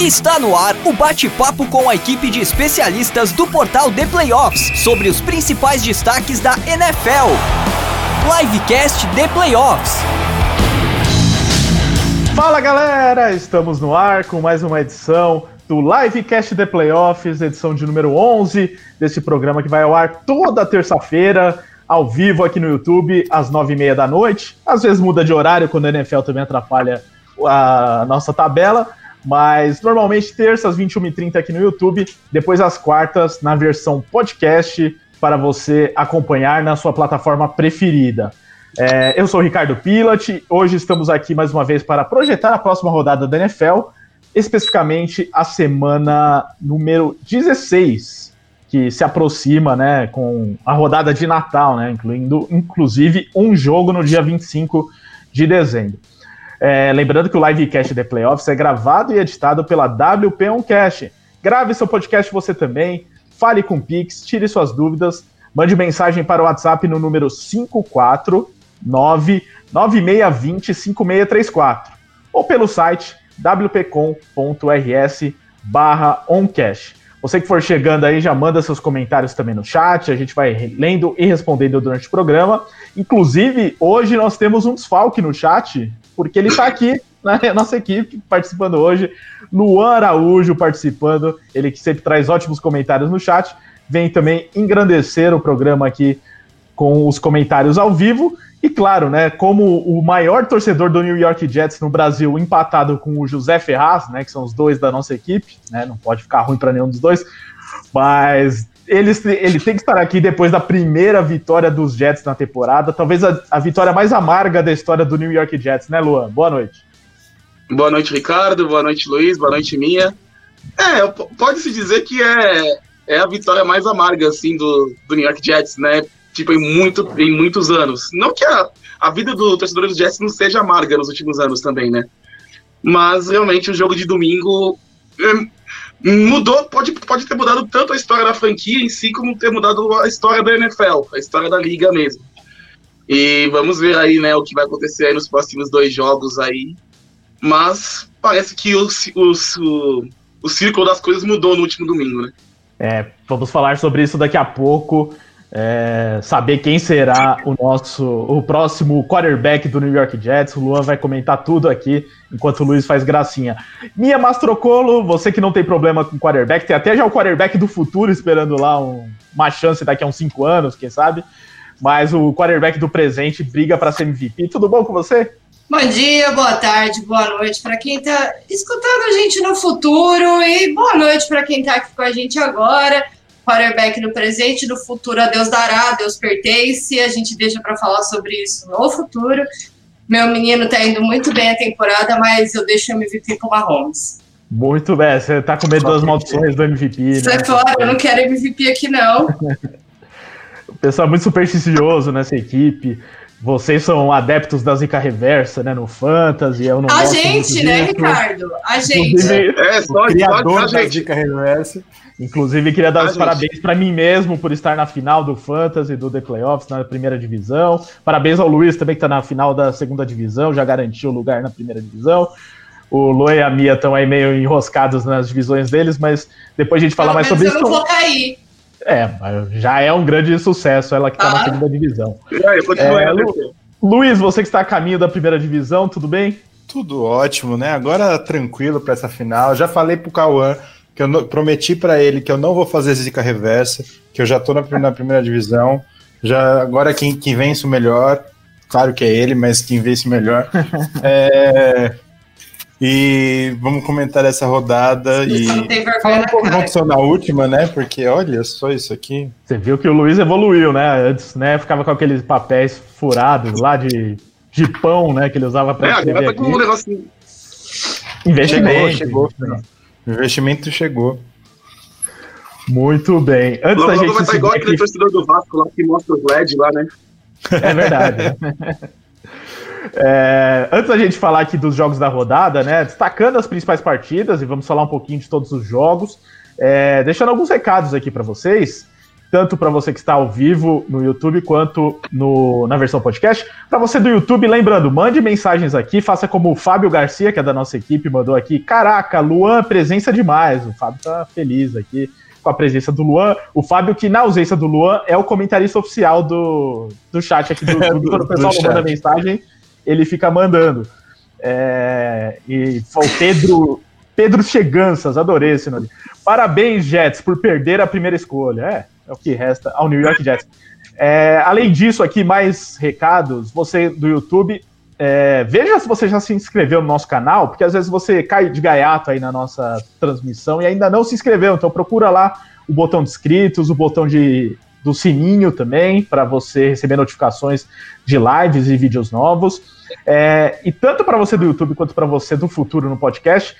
Está no ar o bate-papo com a equipe de especialistas do portal The Playoffs sobre os principais destaques da NFL. Livecast The Playoffs. Fala galera, estamos no ar com mais uma edição do Livecast The Playoffs, edição de número 11, deste programa que vai ao ar toda terça-feira, ao vivo aqui no YouTube, às 9h30 da noite. Às vezes muda de horário quando a NFL também atrapalha a nossa tabela, mas normalmente terças às 21h30 aqui no YouTube, depois às quartas na versão podcast para você acompanhar na sua plataforma preferida. Eu sou o Ricardo Pilat, hoje estamos aqui mais uma vez para projetar a próxima rodada da NFL, especificamente a semana número 16, que se aproxima, né, com a rodada de Natal, né, incluindo inclusive um jogo no dia 25 de dezembro. Lembrando que o Livecast The Playoffs é gravado e editado pela WP1Cast. Grave seu podcast você também, fale com o Pix, tire suas dúvidas, mande mensagem para o WhatsApp no número 549-9620-5634 ou pelo site wpcom.rs/oncast. Você que for chegando aí, já manda seus comentários também no chat, a gente vai lendo e respondendo durante o programa. Inclusive, hoje nós temos um desfalque no chat, porque ele está aqui, na nossa equipe, participando hoje. Luan Araújo participando, ele que sempre traz ótimos comentários no chat, vem também engrandecer o programa aqui com os comentários ao vivo. E claro, né, como o maior torcedor do New York Jets no Brasil, empatado com o José Ferraz, né, que são os dois da nossa equipe, né, não pode ficar ruim para nenhum dos dois, mas ele tem que estar aqui depois da primeira vitória dos Jets na temporada, talvez a vitória mais amarga da história do New York Jets, né, Luan? Boa noite. Boa noite, Ricardo, boa noite, Luiz, boa noite, Mia. Pode-se dizer que é a vitória mais amarga, assim, do New York Jets, né, tipo, em muitos anos. Não que a vida do torcedor do Jets não seja amarga nos últimos anos também, né? Mas, realmente, o jogo de domingo mudou, pode ter mudado tanto a história da franquia em si, como ter mudado a história da NFL, a história da liga mesmo. E vamos ver aí, né, o que vai acontecer aí nos próximos dois jogos aí. Mas parece que o círculo das coisas mudou no último domingo, né? Vamos falar sobre isso daqui a pouco. Saber quem será o próximo quarterback do New York Jets. O Luan vai comentar tudo aqui, enquanto o Luiz faz gracinha. Mia Mastrocolo, você que não tem problema com quarterback, tem até já o quarterback do futuro esperando lá uma chance daqui a uns 5 anos, quem sabe, mas o quarterback do presente briga para ser MVP. Tudo bom com você? Bom dia, boa tarde, boa noite para quem está escutando a gente no futuro e boa noite para quem está aqui com a gente agora. Quarterback no presente, no futuro a Deus dará, a Deus pertence, a gente deixa para falar sobre isso no futuro. Meu menino tá indo muito bem a temporada, mas eu deixo o MVP com o Mahomes. Muito bem, você tá com medo das maldições do MVP, né? É claro, eu não quero MVP aqui não. O pessoal é muito supersticioso nessa equipe. Vocês são adeptos da zica reversa, né, no Fantasy, eu não gosto muito disso. A gente, né, Ricardo? A gente. É, só criador da zica reversa. Inclusive, queria dar os parabéns para mim mesmo por estar na final do Fantasy, do The Playoffs, na primeira divisão. Parabéns ao Luiz também, que está na final da segunda divisão, já garantiu o lugar na primeira divisão. O Lu e a Mia estão aí meio enroscados nas divisões deles, mas depois a gente fala mais sobre isso. Eu não vou cair. Já é um grande sucesso ela que está na segunda divisão. Luiz, você que está a caminho da primeira divisão, tudo bem? Tudo ótimo, né? Agora tranquilo para essa final. Já falei para o Cauã que eu prometi para ele que eu não vou fazer zica reversa, que eu já estou na primeira divisão, já, agora quem vence o melhor, claro que é ele, mas quem vence o melhor. E vamos comentar essa rodada e falar um pouco do que aconteceu na última, né, porque olha só isso aqui. Você viu que o Luiz evoluiu, né, antes, né, ficava com aqueles papéis furados lá de pão, né, que ele usava para escrever agora tá com um negocinho. Investimento chegou. Muito bem. Antes da gente vai estar igual aquele torcedor do Vasco lá que mostra os LED lá, né? É verdade. Antes da gente falar aqui dos jogos da rodada, né? Destacando as principais partidas e vamos falar um pouquinho de todos os jogos. Deixando alguns recados aqui para vocês. tanto para você que está ao vivo no YouTube, quanto na versão podcast. Para você do YouTube, lembrando, mande mensagens aqui, faça como o Fábio Garcia, que é da nossa equipe, mandou aqui. Caraca, Luan, presença demais. O Fábio tá feliz aqui com a presença do Luan. O Fábio, que na ausência do Luan, é o comentarista oficial do chat aqui do YouTube. Quando o pessoal não manda mensagem, ele fica mandando. E o Pedro Cheganças, adorei esse nome. Parabéns, Jets, por perder a primeira escolha. É o que resta ao New York Jets. Além disso, aqui, mais recados. Você do YouTube, veja se você já se inscreveu no nosso canal, porque às vezes você cai de gaiato aí na nossa transmissão e ainda não se inscreveu. Então procura lá o botão de inscritos, o botão do sininho também, para você receber notificações de lives e vídeos novos. E tanto para você do YouTube quanto para você do futuro no podcast,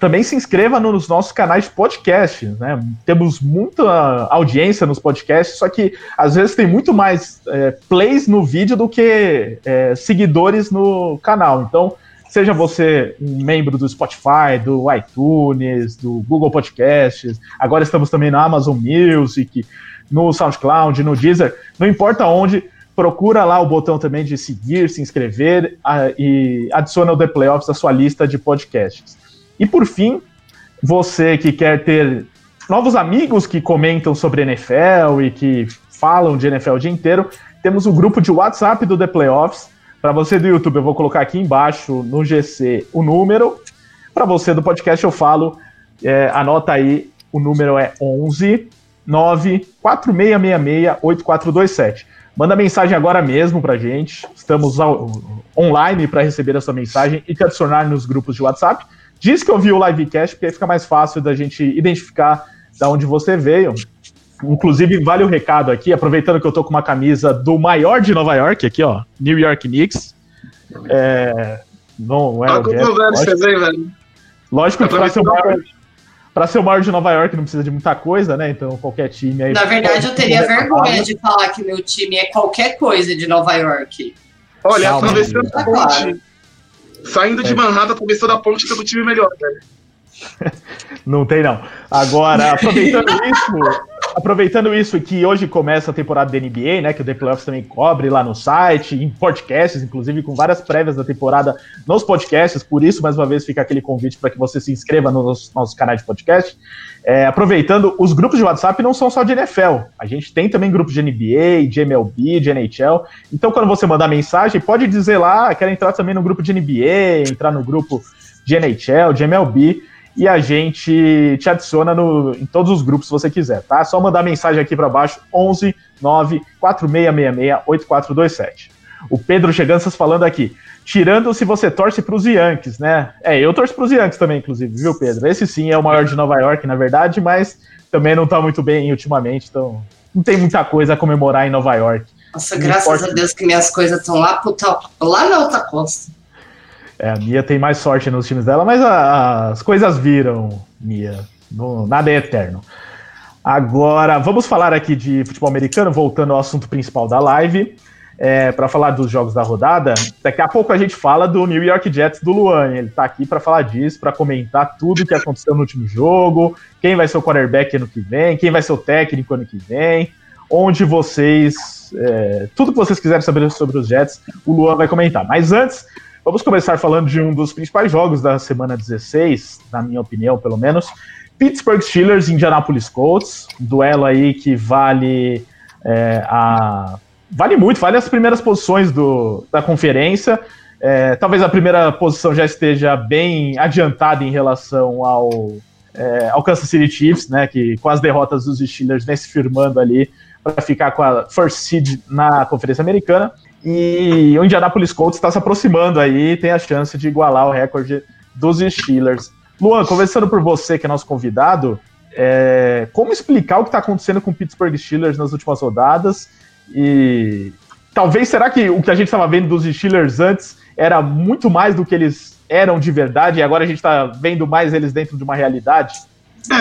também se inscreva nos nossos canais de podcast, né? Temos muita audiência nos podcasts, só que às vezes tem muito mais plays no vídeo do que seguidores no canal. Então, seja você um membro do Spotify, do iTunes, do Google Podcasts, agora estamos também na Amazon Music, no SoundCloud, no Deezer, não importa onde, procura lá o botão também de seguir, se inscrever e adiciona o The Playoffs à sua lista de podcasts. E por fim, você que quer ter novos amigos que comentam sobre NFL e que falam de NFL o dia inteiro, temos o grupo de WhatsApp do The Playoffs. Para você do YouTube, eu vou colocar aqui embaixo no GC o número. Para você do podcast, eu falo, anota aí, o número é 11 946668427. Manda mensagem agora mesmo pra gente. Estamos online para receber a sua mensagem e te adicionar nos grupos de WhatsApp. Diz que ouviu o livecast, porque aí fica mais fácil da gente identificar de onde você veio. Inclusive, vale o recado aqui, aproveitando que eu tô com uma camisa do maior de Nova York, aqui, ó, New York Knicks. Não é o Jets, lógico, velho. Lógico que para ser o maior de Nova York não precisa de muita coisa, né? Então qualquer time aí... Na verdade, eu teria vergonha de falar que meu time é qualquer coisa de Nova York. Olha, atravessando a ponte. Saindo de Manhattan, atravessando a ponte, que é o time melhor, velho. Não tem, não. Agora, aproveitando isso, que hoje começa a temporada da NBA, né? Que o The Playoffs também cobre lá no site, em podcasts, inclusive com várias prévias da temporada nos podcasts. Por isso, mais uma vez, fica aquele convite para que você se inscreva nos nossos canais de podcast. Aproveitando, os grupos de WhatsApp não são só de NFL. A gente tem também grupos de NBA, de MLB, de NHL. Então, quando você mandar mensagem, pode dizer lá, quero entrar também no grupo de NBA, entrar no grupo de NHL, de MLB. E a gente te adiciona em todos os grupos se você quiser, tá? É só mandar mensagem aqui para baixo, 11 94666 8427. O Pedro Cheganças falando aqui, tirando se você torce para os Yankees, né? Eu torço para os Yankees também, inclusive, viu, Pedro? Esse sim é o maior de Nova York, na verdade, mas também não tá muito bem ultimamente, então não tem muita coisa a comemorar em Nova York. Nossa, graças a Deus que minhas coisas estão lá na outra costa. A Mia tem mais sorte nos times dela, mas as coisas viram, Mia. Nada é eterno. Agora, vamos falar aqui de futebol americano, voltando ao assunto principal da live, para falar dos jogos da rodada. Daqui a pouco a gente fala do New York Jets do Luan. Ele está aqui para falar disso, para comentar tudo o que aconteceu no último jogo, quem vai ser o quarterback ano que vem, quem vai ser o técnico ano que vem, onde vocês... tudo que vocês quiserem saber sobre os Jets, o Luan vai comentar. Mas antes... vamos começar falando de um dos principais jogos da semana 16, na minha opinião, pelo menos. Pittsburgh Steelers e Indianapolis Colts, um duelo aí que vale as primeiras posições da conferência. Talvez a primeira posição já esteja bem adiantada em relação ao Kansas City Chiefs, né, que com as derrotas dos Steelers vem se firmando ali para ficar com a first seed na conferência americana. E o Indianapolis Colts está se aproximando aí, tem a chance de igualar o recorde dos Steelers. Luan, conversando por você, que é nosso convidado, como explicar o que está acontecendo com o Pittsburgh Steelers nas últimas rodadas? E talvez, será que o que a gente estava vendo dos Steelers antes era muito mais do que eles eram de verdade, e agora a gente está vendo mais eles dentro de uma realidade?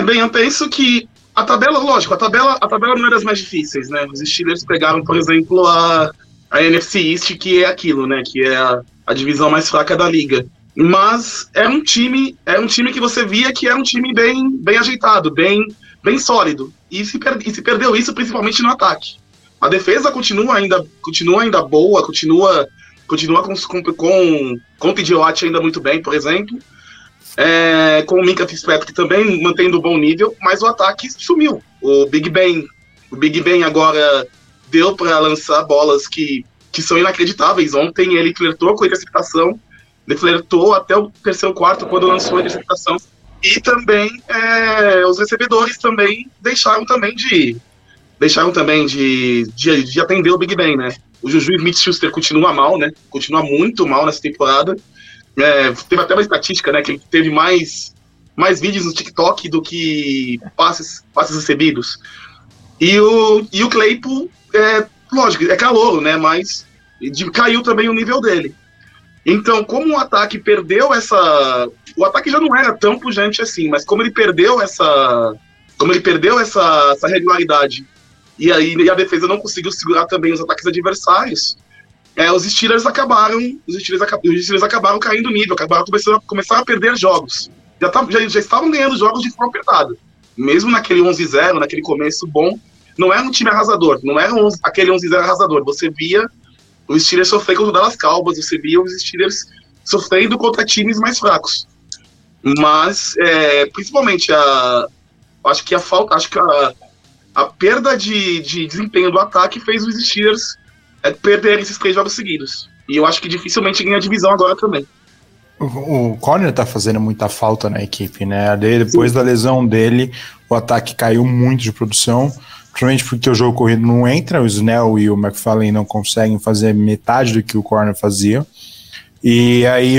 Bem, eu penso que a tabela, lógico, a tabela não era as mais difíceis, né? Os Steelers pegaram, por exemplo, a NFC East, que é aquilo, né, que é a divisão mais fraca da liga. Mas é um time que você via que era um time bem ajeitado, bem bem sólido. E se perdeu isso, principalmente no ataque. A defesa continua ainda boa, continua com o T.J. Watt ainda muito bem, por exemplo. Com o Minka Fitzpatrick também mantendo um bom nível, mas o ataque sumiu. O Big Ben agora deu para lançar bolas que são inacreditáveis. Ontem ele flertou com a interceptação, ele flertou até o terceiro quarto quando lançou a interceptação. E também os recebedores também deixaram também de atender o Big Ben, né? O Juju Smith-Schuster continua mal, né? Continua muito mal nessa temporada. Teve até uma estatística, né? Que ele teve mais vídeos no TikTok do que passes recebidos. E o Claypool, lógico, é calouro, né? Mas caiu também o nível dele. Então, como o ataque perdeu essa... O ataque já não era tão pujante assim, mas como ele perdeu essa regularidade e aí a defesa não conseguiu segurar também os ataques adversários, os Steelers acabaram caindo nível, começaram a perder jogos. Já estavam ganhando jogos de forma apertada. Mesmo naquele 11-0, naquele começo bom, não era um time arrasador, não era aquele 11-0 arrasador. Você via os Steelers sofrendo contra o Dallas Cowboys, você via os Steelers sofrendo contra times mais fracos. Mas, principalmente, a perda de desempenho do ataque fez os Steelers perderem esses 3 jogos seguidos. E eu acho que dificilmente ganha a divisão agora também. O Conner tá fazendo muita falta na equipe, né? Depois da lesão dele, o ataque caiu muito de produção, principalmente porque o jogo corrido não entra, o Snell e o McFarlane não conseguem fazer metade do que o Conner fazia. E aí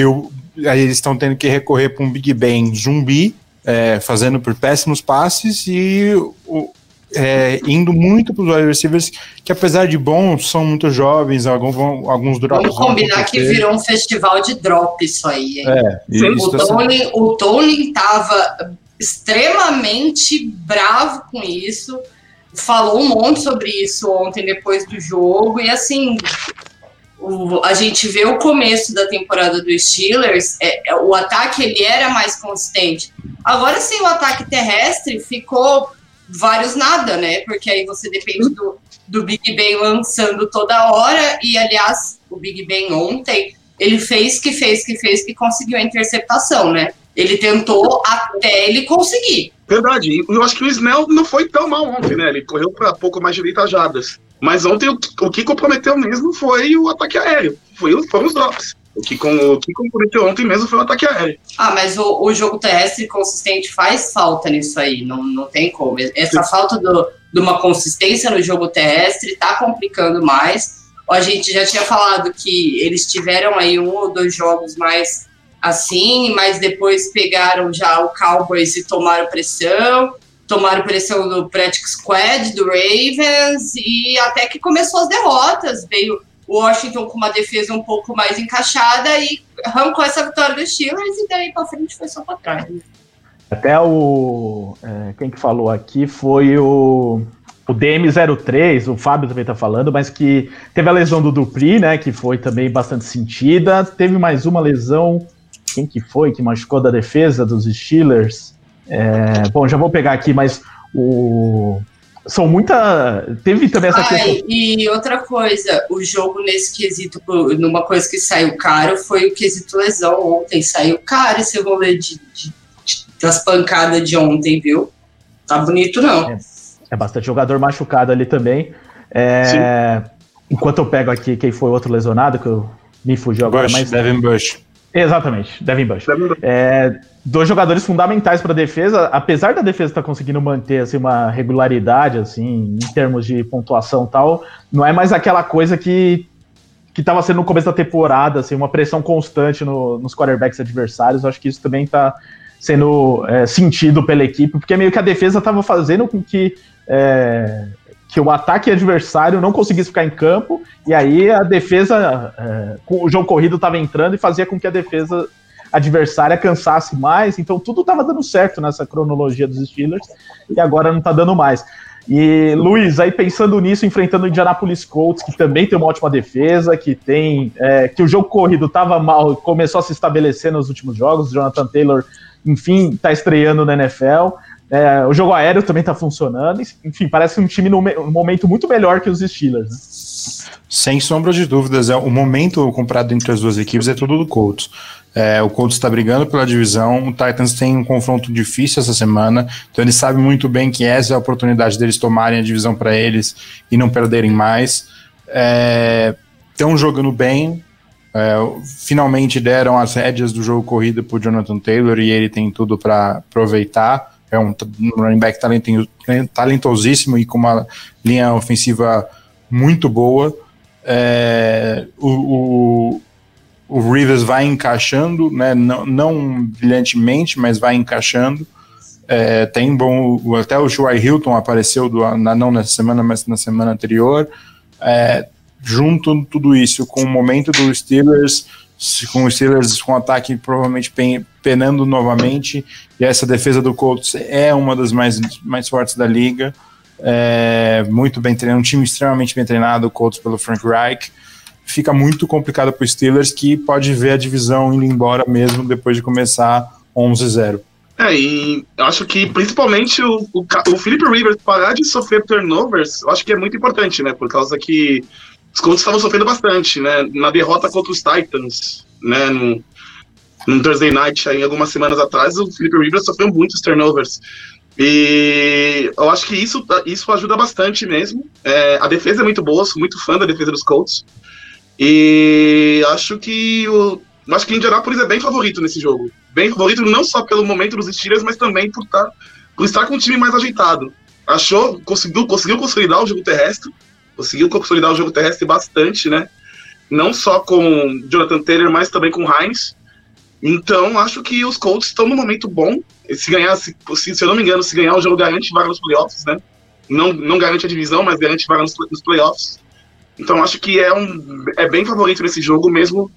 eles estão tendo que recorrer para um Big Ben zumbi, fazendo por péssimos passes e indo muito para os wide receivers, que apesar de bons, são muito jovens, alguns drops. Vamos combinar que virou um festival de drop isso aí. O Tony estava extremamente bravo com isso, falou um monte sobre isso ontem depois do jogo, e assim... A gente vê o começo da temporada do Steelers, o ataque ele era mais consistente. Agora sim, o ataque terrestre ficou vários nada, né? Porque aí você depende do Big Ben lançando toda hora. E, aliás, o Big Ben ontem, ele fez que conseguiu a interceptação, né? Ele tentou até ele conseguir. Verdade. Eu acho que o Snell não foi tão mal ontem, né? Ele correu para pouco mais de 80 jardas. Mas ontem o que comprometeu mesmo foi o ataque aéreo. Foram os drops. O que comprometeu ontem mesmo foi o ataque aéreo. Ah, mas o jogo terrestre consistente faz falta nisso aí. Não tem como. Essa falta de uma consistência no jogo terrestre tá complicando mais. A gente já tinha falado que eles tiveram aí 1 ou 2 jogos mais assim, mas depois pegaram já o Cowboys e tomaram pressão do Practice Squad, do Ravens, e até que começou as derrotas. Veio o Washington com uma defesa um pouco mais encaixada e arrancou essa vitória dos Steelers, e daí pra frente foi só pra trás. Até quem que falou aqui foi o DM03, o Fábio também tá falando, mas que teve a lesão do Dupri, né, que foi também bastante sentida. Teve mais uma lesão, quem que foi que machucou da defesa dos Steelers? Bom, já vou pegar aqui, mas teve também essa questão. E outra coisa, o jogo nesse quesito, numa coisa que saiu caro, foi o quesito lesão ontem. Saiu caro esse rolê das pancadas de ontem, viu? Tá bonito, não. É bastante jogador machucado ali também. Enquanto eu pego aqui quem foi o outro lesionado, que me fugiu agora. Devin Bush. Exatamente, Devin Bush. 2 jogadores fundamentais para a defesa, apesar da defesa estar conseguindo manter assim, uma regularidade assim, em termos de pontuação e tal, não é mais aquela coisa que estava sendo no começo da temporada, assim, uma pressão constante nos quarterbacks adversários. Acho que isso também está sendo sentido pela equipe, porque meio que a defesa estava fazendo com que o ataque adversário não conseguisse ficar em campo, e aí a defesa, o jogo corrido estava entrando e fazia com que a defesa adversária cansasse mais, então tudo estava dando certo nessa cronologia dos Steelers, e agora não está dando mais. E, Luiz, aí pensando nisso, enfrentando o Indianapolis Colts, que também tem uma ótima defesa, que o jogo corrido estava mal, começou a se estabelecer nos últimos jogos, o Jonathan Taylor, enfim, está estreando na NFL, O jogo aéreo também tá funcionando. Enfim, parece um time num momento muito melhor que os Steelers. Sem sombra de dúvidas. O momento comprado entre as duas equipes é tudo do Colts. O Colts está brigando pela divisão, o Titans tem um confronto difícil essa semana, então eles sabem muito bem que essa é a oportunidade deles tomarem a divisão para eles e não perderem mais. Estão jogando bem, finalmente deram as rédeas do jogo corrida para o Jonathan Taylor e ele tem tudo para aproveitar. É um running back talentosíssimo e com uma linha ofensiva muito boa. O Rivers vai encaixando, né? Não brilhantemente, mas vai encaixando. Tem bom, até o Joey Hilton apareceu, não nessa semana, mas na semana anterior. Junto tudo isso com o momento dos Steelers, com o ataque provavelmente penando novamente, e essa defesa do Colts é uma das mais fortes da liga. Muito bem treinado, um time extremamente bem treinado, o Colts pelo Frank Reich. Fica muito complicado para os Steelers, que pode ver a divisão indo embora mesmo depois de começar 11-0. E acho que principalmente o Philip Rivers parar de sofrer turnovers, eu acho que é muito importante, né? Por causa que os Colts estavam sofrendo bastante, né? Na derrota contra os Titans, né? No Thursday Night, aí, algumas semanas atrás, o Philip Rivers sofreu muitos turnovers. E eu acho que isso ajuda bastante mesmo. A defesa é muito boa, sou muito fã da defesa dos Colts. E acho que Indianapolis é bem favorito nesse jogo. Bem favorito não só pelo momento dos Steelers, mas também por estar com um time mais ajeitado. Conseguiu consolidar o jogo terrestre. Bastante, né? Não só com Jonathan Taylor, mas também com Hines. Então, acho que os Colts estão num momento bom. Se eu não me engano, se ganhar o jogo garante vaga nos playoffs, né? Não garante a divisão, mas garante vaga nos playoffs. Então acho que é bem favorito nesse jogo, mesmo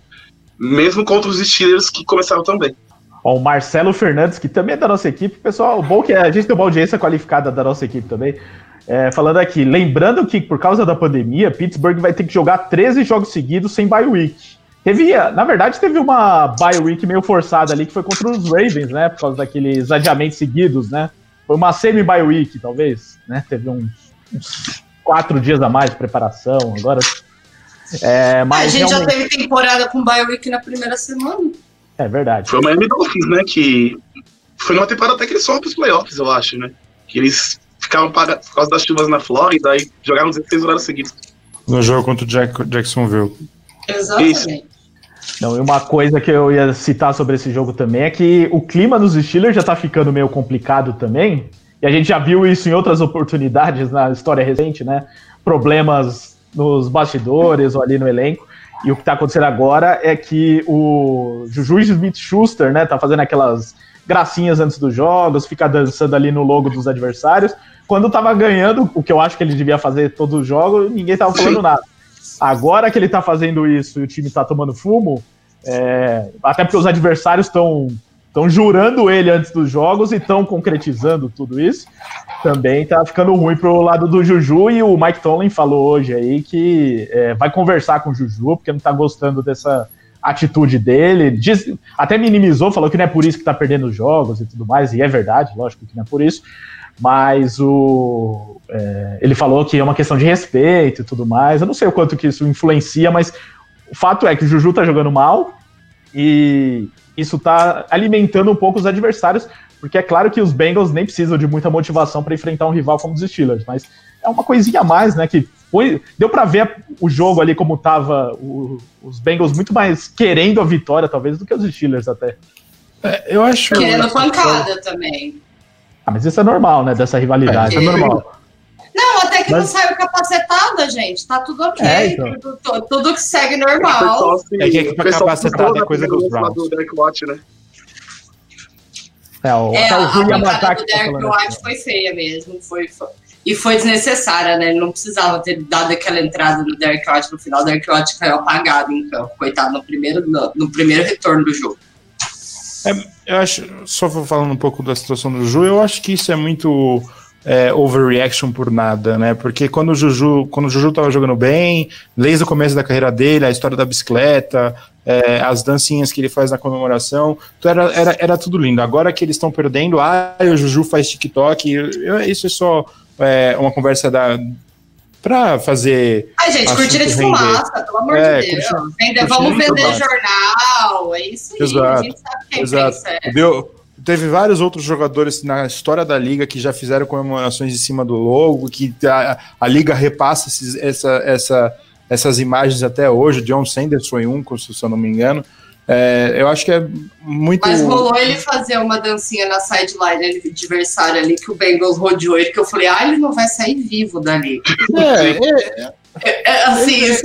contra os Steelers, que começaram tão bem. O Marcelo Fernandes, que também é da nossa equipe, pessoal, o bom que a gente tem uma audiência qualificada da nossa equipe também, falando aqui, lembrando que por causa da pandemia, Pittsburgh vai ter que jogar 13 jogos seguidos sem bye week. Na verdade, teve uma bye week meio forçada ali, que foi contra os Ravens, né, por causa daqueles adiamentos seguidos, né, foi uma semi-bye week, talvez, né, teve uns 4 dias a mais de preparação, agora... mas a gente já teve temporada com bye week na primeira semana. É verdade. Foi o Miami Dolphins, né, que foi uma temporada até que eles foram para os playoffs, eu acho, né, que eles ficavam por causa das chuvas na Flórida e jogaram 16 horas seguidas. No jogo contra o Jacksonville. Exatamente. Não, e uma coisa que eu ia citar sobre esse jogo também é que o clima nos Steelers já tá ficando meio complicado também, e a gente já viu isso em outras oportunidades na história recente, né? Problemas nos bastidores ou ali no elenco. E o que tá acontecendo agora é que o Juju Smith-Schuster, né, tá fazendo aquelas gracinhas antes dos jogos, fica dançando ali no logo dos adversários. Quando tava ganhando, o que eu acho que ele devia fazer todo o jogo, ninguém tava falando nada. Agora que ele tá fazendo isso e o time tá tomando fumo, até porque os adversários estão jurando ele antes dos jogos e estão concretizando tudo isso, também tá ficando ruim pro lado do Juju, e o Mike Tomlin falou hoje aí que vai conversar com o Juju, porque não tá gostando dessa atitude dele, até minimizou, falou que não é por isso que tá perdendo os jogos e tudo mais, e é verdade, lógico que não é por isso, mas ele falou que é uma questão de respeito e tudo mais. Eu não sei o quanto que isso influencia, mas o fato é que o Juju tá jogando mal e isso tá alimentando um pouco os adversários, porque é claro que os Bengals nem precisam de muita motivação para enfrentar um rival como os Steelers, mas é uma coisinha a mais, né, que deu para ver o jogo ali como tava os Bengals muito mais querendo a vitória, talvez, do que os Steelers até. Eu acho... Querendo pancada também. Mas isso é normal, né, dessa rivalidade, é normal. Não, até que não saiu capacetada, gente, tá tudo ok, então. tudo que segue normal. É que a capacetada é coisa dos Browns. A do Derek White foi feia mesmo, e foi desnecessária, né, ele não precisava ter dado aquela entrada no Derek White no final, o Derek White caiu apagado em campo, coitado, no primeiro retorno do jogo. Eu acho, só falando um pouco da situação do Ju, eu acho que isso é muito overreaction por nada, né? Porque quando o Juju estava jogando bem, desde o começo da carreira dele, a história da bicicleta, as dancinhas que ele faz na comemoração, então era tudo lindo. Agora que eles estão perdendo, o Juju faz TikTok, isso é só uma conversa pra fazer... Ai, gente, cortina de fumaça, pelo amor de Deus. Vamos vender jornal, é isso aí. Exato, a gente sabe quem é isso. Teve vários outros jogadores na história da liga que já fizeram comemorações em cima do logo, que a liga repassa essas imagens até hoje. O John Sanders foi se eu não me engano. Eu acho que é muito... Mas rolou ele fazer uma dancinha na sideline de adversário ali, que o Bengals rodeou ele, que eu falei, ele não vai sair vivo dali.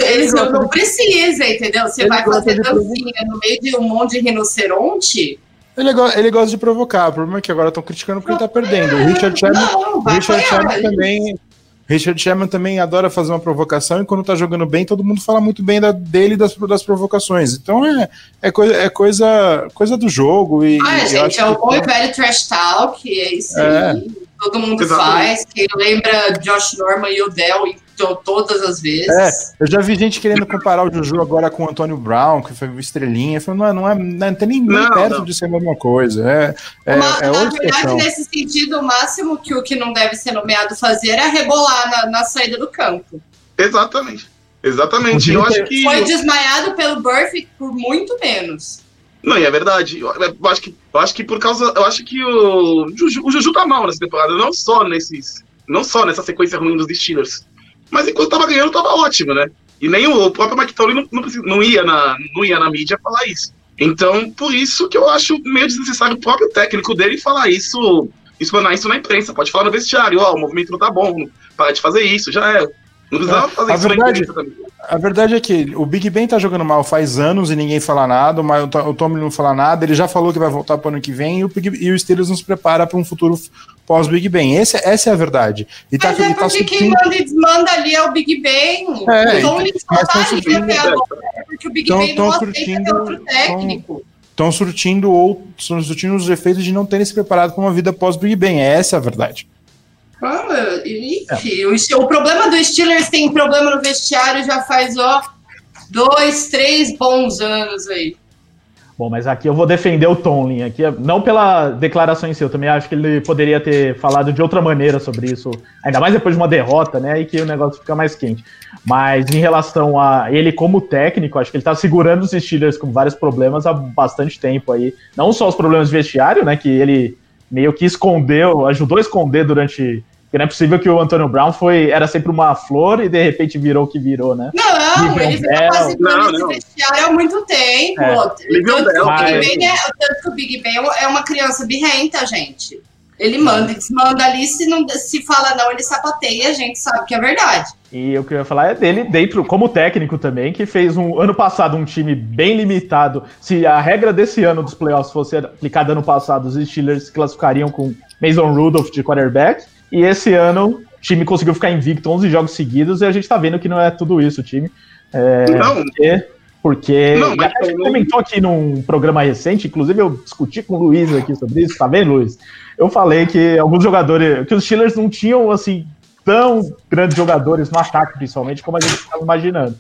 Eles não precisam, entendeu? Você vai fazer dancinha no meio de um monte de rinoceronte... Ele gosta de provocar. O problema é que agora estão criticando porque ele está perdendo. O Richard Sherman também adora fazer uma provocação, e quando está jogando bem, todo mundo fala muito bem dele e das provocações. Então é coisa do jogo. Gente, é o bom e velho trash talk, é isso aí. Todo mundo faz. Quem lembra Josh Norman e Odell todas as vezes. Eu já vi gente querendo comparar o Juju agora com o Antônio Brown, que foi estrelinha. Falei, não tem nem perto de ser a mesma coisa. Na verdade, nesse sentido, o máximo que o que não deve ser nomeado fazer é rebolar na saída do campo. Exatamente. Eu acho que foi desmaiado pelo Burfict por muito menos. Não, e é verdade. Eu acho que o Juju tá mal nessa temporada, não só nessa sequência ruim dos Steelers. Mas enquanto tava ganhando, tava ótimo, né? E nem o próprio McTolley não ia na mídia falar isso. Então, por isso que eu acho meio desnecessário o próprio técnico dele falar isso, explanar isso na imprensa. Pode falar no vestiário, o movimento não tá bom, para de fazer isso, já é. Não precisava fazer isso na imprensa também. A verdade é que o Big Ben tá jogando mal faz anos e ninguém fala nada, o Tomlin não fala nada, ele já falou que vai voltar para o ano que vem, e o Steelers nos prepara para um futuro pós-Big Ben. Essa é a verdade. Quem manda e desmanda ali é o Big Ben. Porque o Big Ben não aceita outro técnico. Estão surtindo os efeitos de não terem se preparado para uma vida pós-Big Ben. Essa é a verdade. O problema do Steelers tem problema no vestiário já faz 2-3 bons anos aí. Bom, mas aqui eu vou defender o Tomlin aqui, não pela declaração em si, eu também acho que ele poderia ter falado de outra maneira sobre isso, ainda mais depois de uma derrota, né, aí que o negócio fica mais quente. Mas em relação a ele como técnico, acho que ele tá segurando os Steelers com vários problemas há bastante tempo aí, não só os problemas de vestiário, né, que ele meio que ajudou a esconder durante... Porque não é possível que o Antônio Brown era sempre uma flor e de repente virou o que virou, né? Não, ele ficou participando desse vestiário há muito tempo. O Big Ben é uma criança birrenta, gente. Ele manda e desmanda ali, se fala não, ele sapateia, a gente sabe que é verdade. E o que eu ia falar é dele dentro, como técnico também, que fez ano passado um time bem limitado. Se a regra desse ano dos playoffs fosse aplicada ano passado, os Steelers se classificariam com Mason Rudolph de quarterback. E esse ano o time conseguiu ficar invicto 11 jogos seguidos, e a gente tá vendo que não é tudo isso o time. A gente comentou aqui num programa recente, inclusive eu discuti com o Luiz aqui sobre isso, tá vendo, Luiz? Eu falei que alguns jogadores, que os Steelers não tinham, assim, tão grandes jogadores no ataque, principalmente, como a gente estava imaginando.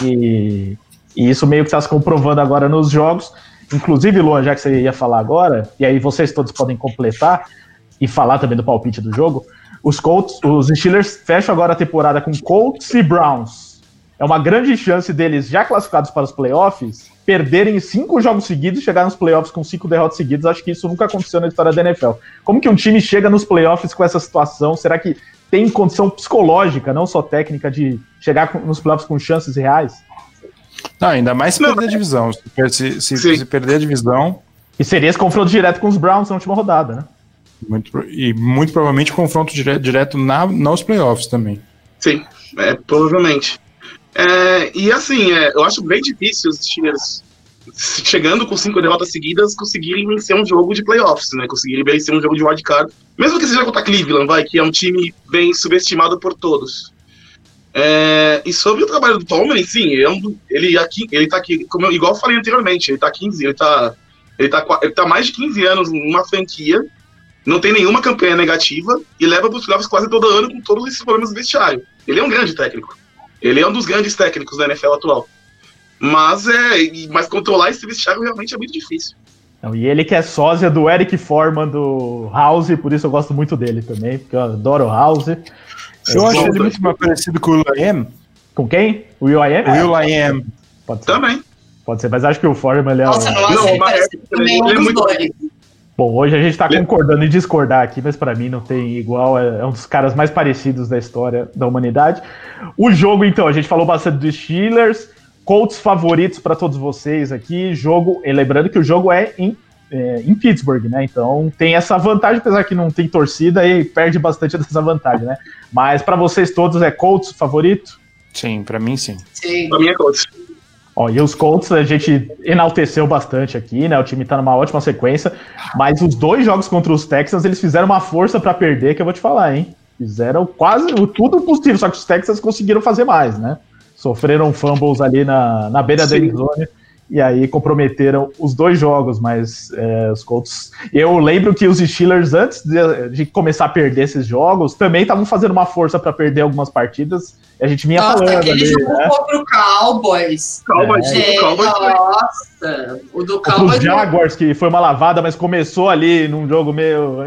E isso meio que tá se comprovando agora nos jogos. Inclusive, Luan, já que você ia falar agora, e aí vocês todos podem completar, e falar também do palpite do jogo, os Steelers fecham agora a temporada com Colts e Browns. É uma grande chance deles, já classificados para os playoffs, perderem 5 jogos seguidos e chegar nos playoffs com 5 derrotas seguidas. Acho que isso nunca aconteceu na história da NFL. Como que um time chega nos playoffs com essa situação? Será que tem condição psicológica, não só técnica, de chegar nos playoffs com chances reais? Não, ainda mais se perder a divisão. Se perder a divisão... E seria esse confronto direto com os Browns na última rodada, né? Muito provavelmente confronto direto nos playoffs também. Sim, provavelmente. Eu acho bem difícil os Steelers, chegando com 5 derrotas seguidas, conseguirem vencer um jogo de playoffs, né? Conseguirem vencer um jogo de wildcard. Mesmo que seja contra Cleveland, que é um time bem subestimado por todos. E sobre o trabalho do Tomlin, sim, ele tá aqui, igual eu falei anteriormente, ele tá mais de 15 anos numa franquia. não tem nenhuma campanha negativa e leva para os playoffs quase todo ano com todos esses problemas do vestiário. Ele é um grande técnico. Ele é um dos grandes técnicos da NFL atual. Mas controlar esse vestiário realmente é muito difícil. Não, e ele que é sósia do Eric Forman do House, por isso eu gosto muito dele também, porque eu adoro o House. Eu acho ele muito mais parecido com o Will I Am. Com quem? O Will I Am? Will I Am. Pode ser. Também. Pode ser, mas acho que o Forman é... Nossa, ele é muito... Bom, hoje a gente tá concordando e discordar aqui, mas pra mim não tem igual, é um dos caras mais parecidos da história da humanidade. O jogo, então, a gente falou bastante dos Steelers, Colts favoritos pra todos vocês aqui, jogo, e lembrando que o jogo é em Pittsburgh, né, então tem essa vantagem, apesar que não tem torcida e perde bastante dessa vantagem, né, mas pra vocês todos é Colts favorito? Sim, pra mim sim. Sim, pra mim é Colts. Ó, e os Colts a gente enalteceu bastante aqui, né? O time tá numa ótima sequência, mas os dois jogos contra os Texans, eles fizeram uma força pra perder, que eu vou te falar, hein? Fizeram quase tudo possível, só que os Texans conseguiram fazer mais, né? Sofreram fumbles ali na beira da end zone e aí comprometeram os dois jogos, mas os Colts... Eu lembro que os Steelers, antes de começar a perder esses jogos, também estavam fazendo uma força pra perder algumas partidas. A gente vinha falando ali, ele jogou contra o Cowboys. Nossa, o do Cowboys... O Jaguars, que foi uma lavada, mas começou ali num jogo meio...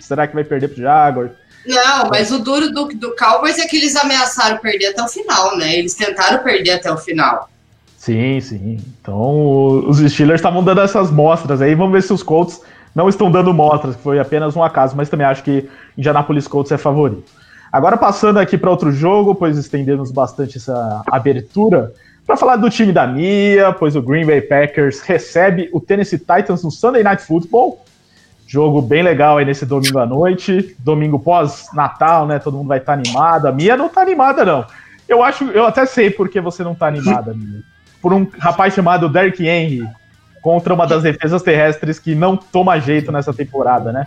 Será que vai perder pro Jaguars? Não, mas o duro do Cowboys é que eles ameaçaram perder até o final, né? Eles tentaram perder até o final. Sim, sim. Então, os Steelers estavam dando essas mostras aí. Vamos ver se os Colts não estão dando mostras, que foi apenas um acaso, mas também acho que Indianapolis Colts é favorito. Agora passando aqui para outro jogo, pois estendemos bastante essa abertura, para falar do time da Mia, pois o Green Bay Packers recebe o Tennessee Titans no Sunday Night Football, jogo bem legal aí nesse domingo à noite, domingo pós-Natal, né, todo mundo vai estar animado, a Mia não tá animada não, eu até sei por que você não tá animada, Mia, por um rapaz chamado Derek Henry, contra uma das defesas terrestres que não toma jeito nessa temporada, né?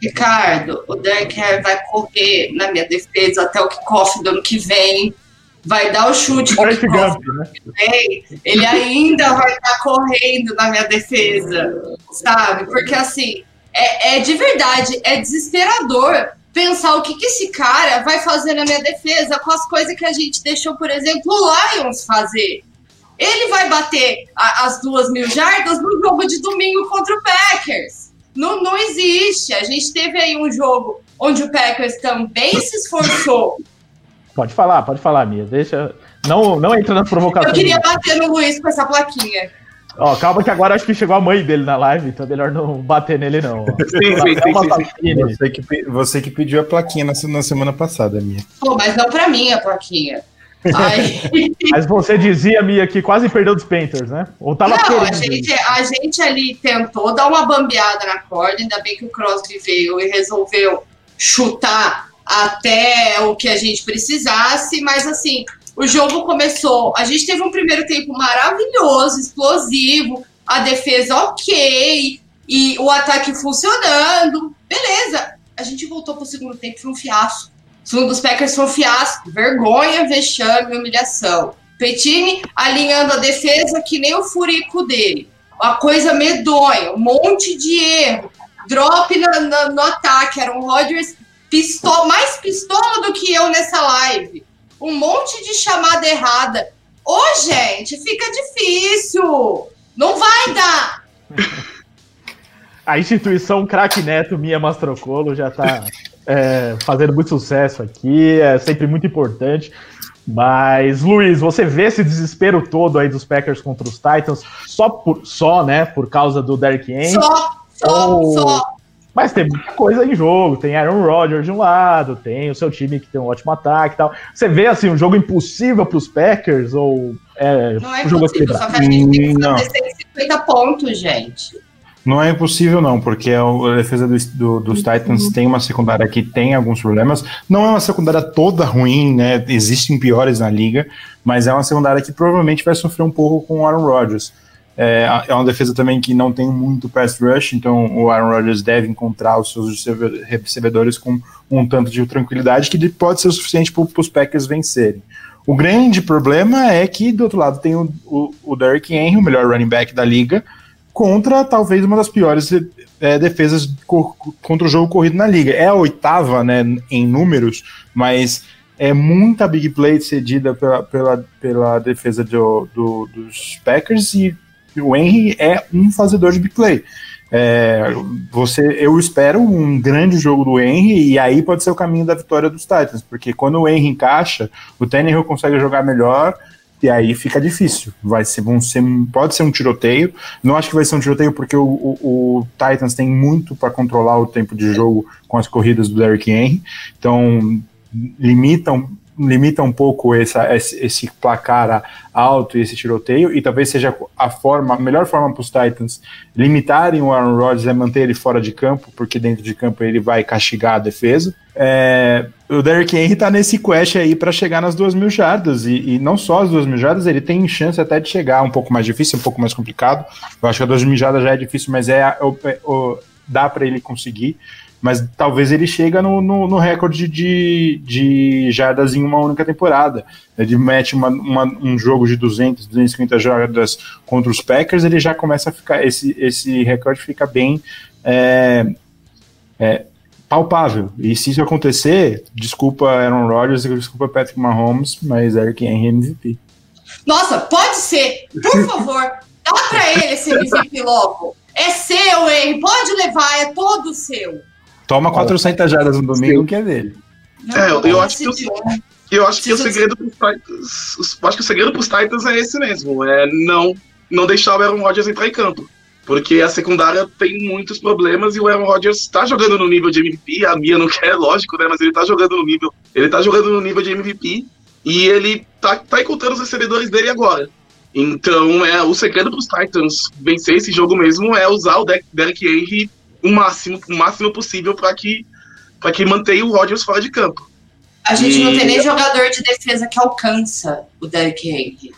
Ricardo, o Derek Henry vai correr na minha defesa até o kickoff do ano que vem, vai dar o chute do kickoff do ano que vem, ele ainda vai estar correndo na minha defesa, sabe? Porque assim, é de verdade, é desesperador pensar o que esse cara vai fazer na minha defesa com as coisas que a gente deixou, por exemplo, o Lions fazer. Ele vai bater as 2.000 jardas no jogo de domingo contra o Packers. Não, não existe. A gente teve aí um jogo onde o Packers também se esforçou. Pode falar, Mia. Deixa... Não entra na provocação. Eu queria bater no Luiz com essa plaquinha. Ó, calma que agora acho que chegou a mãe dele na live, então é melhor não bater nele, não. Sim. Você que pediu a plaquinha na semana passada, Mia. Pô, mas não pra mim a plaquinha. Mas você dizia, Mia, que quase perdeu dos Panthers, né? Ou tava perdendo? A gente ali tentou dar uma bambeada na corda, ainda bem que o Crosby veio e resolveu chutar até o que a gente precisasse, mas assim, o jogo começou, a gente teve um primeiro tempo maravilhoso, explosivo, a defesa ok, e o ataque funcionando, beleza, a gente voltou pro segundo tempo, foi um fiasco. O segundo dos Packers foi um fiasco, vergonha, vexame, humilhação. Petini alinhando a defesa que nem o furico dele. Uma coisa medonha, um monte de erro. Drop no ataque, era um Rodgers mais pistola do que eu nessa live. Um monte de chamada errada. Gente, fica difícil. Não vai dar. A instituição Craque Neto, Mia Mastrocolo, já tá... fazendo muito sucesso aqui, é sempre muito importante, mas Luiz, você vê esse desespero todo aí dos Packers contra os Titans só, né, por causa do Derek Henry? Só. Mas tem muita coisa em jogo, tem Aaron Rodgers de um lado, tem o seu time que tem um ótimo ataque e tal, você vê assim, um jogo impossível pros Packers ou... Não é impossível, só que a gente tem que fazer 150 pontos, gente. Não é impossível não, porque a defesa dos Titans tem uma secundária que tem alguns problemas, não é uma secundária toda ruim, né? Existem piores na liga, mas é uma secundária que provavelmente vai sofrer um pouco com o Aaron Rodgers. É uma defesa também que não tem muito pass rush, então o Aaron Rodgers deve encontrar os seus recebedores com um tanto de tranquilidade que pode ser o suficiente para os Packers vencerem. O grande problema é que do outro lado tem o Derrick Henry, o melhor running back da liga, contra talvez uma das piores defesas contra o jogo corrido na liga. É a oitava, né, em números, mas é muita big play cedida pela defesa dos Packers, e o Henry é um fazedor de big play. Eu espero um grande jogo do Henry, e aí pode ser o caminho da vitória dos Titans, porque quando o Henry encaixa, o Tannehill consegue jogar melhor, e aí fica difícil. Pode ser um tiroteio. Não acho que vai ser um tiroteio, porque o Titans tem muito para controlar o tempo de jogo com as corridas do Derrick Henry, então limita um pouco esse placar alto e esse tiroteio, e talvez seja a melhor forma para os Titans limitarem o Aaron Rodgers é manter ele fora de campo, porque dentro de campo ele vai castigar a defesa. O Derrick Henry está nesse quest aí para chegar nas 2.000 jardas, e não só as 2.000 jardas, ele tem chance até de chegar um pouco mais difícil, um pouco mais complicado. Eu acho que a 2.000 jardas já é difícil, mas dá para ele conseguir. Mas talvez ele chegue no recorde de jardas em uma única temporada. Ele mete um jogo de 200, 250 jardas contra os Packers, ele já começa a ficar... Esse recorde fica bem palpável. E se isso acontecer, desculpa Aaron Rodgers, desculpa Patrick Mahomes, mas Derrick Henry é MVP. Nossa, pode ser! Por favor, dá pra ele esse MVP logo! É seu, Henry, pode levar, é todo seu! Toma 400 jardas no domingo, que é dele. Eu acho que o segredo pros Titans é esse mesmo. É não deixar o Aaron Rodgers entrar em campo. Porque a secundária tem muitos problemas, e o Aaron Rodgers tá jogando no nível de MVP. A Mia não quer, lógico, né? Mas ele tá jogando no nível. Ele tá jogando no nível de MVP. E ele tá encontrando os recebedores dele agora. Então, o segredo pros Titans vencer esse jogo mesmo é usar o Derrick Henry o máximo possível para que mantenha o Rodgers fora de campo. A gente não tem nem jogador de defesa que alcança o Derrick Henry.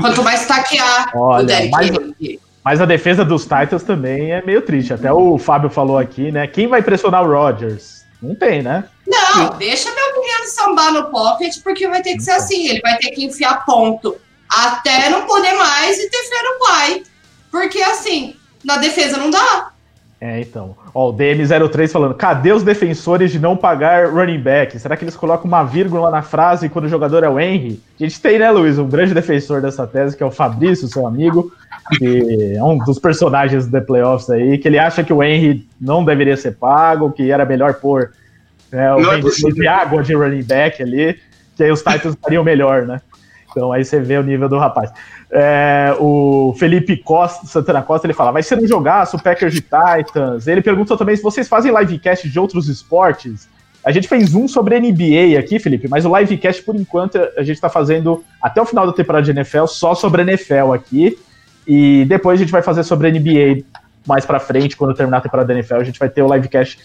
Quanto mais taquear o Derrick Henry. Mas a defesa dos Titans também é meio triste. Até o Fábio falou aqui, né? Quem vai pressionar o Rodgers? Não tem, né? Não, deixa meu menino sambar no pocket, porque vai ter que ser assim. Ele vai ter que enfiar ponto até não poder mais, e ter feira vai. Porque assim, na defesa não dá. Então. O DM03 falando, cadê os defensores de não pagar running back? Será que eles colocam uma vírgula na frase quando o jogador é o Henry? A gente tem, né, Luiz, um grande defensor dessa tese, que é o Fabrício, seu amigo, que é um dos personagens do The Playoffs aí, que ele acha que o Henry não deveria ser pago, que era melhor pôr o Henry de água de running back ali, que aí os Titans estariam melhor, né? Então aí você vê o nível do rapaz. O Felipe Costa, Santana Costa, ele fala, vai ser um jogaço, Packers de Titans. Ele perguntou também se vocês fazem livecast de outros esportes. A gente fez um sobre NBA aqui, Felipe, mas o livecast, por enquanto, a gente está fazendo até o final da temporada de NFL, só sobre NFL aqui. E depois a gente vai fazer sobre NBA mais pra frente, quando terminar a temporada da NFL, a gente vai ter o livecast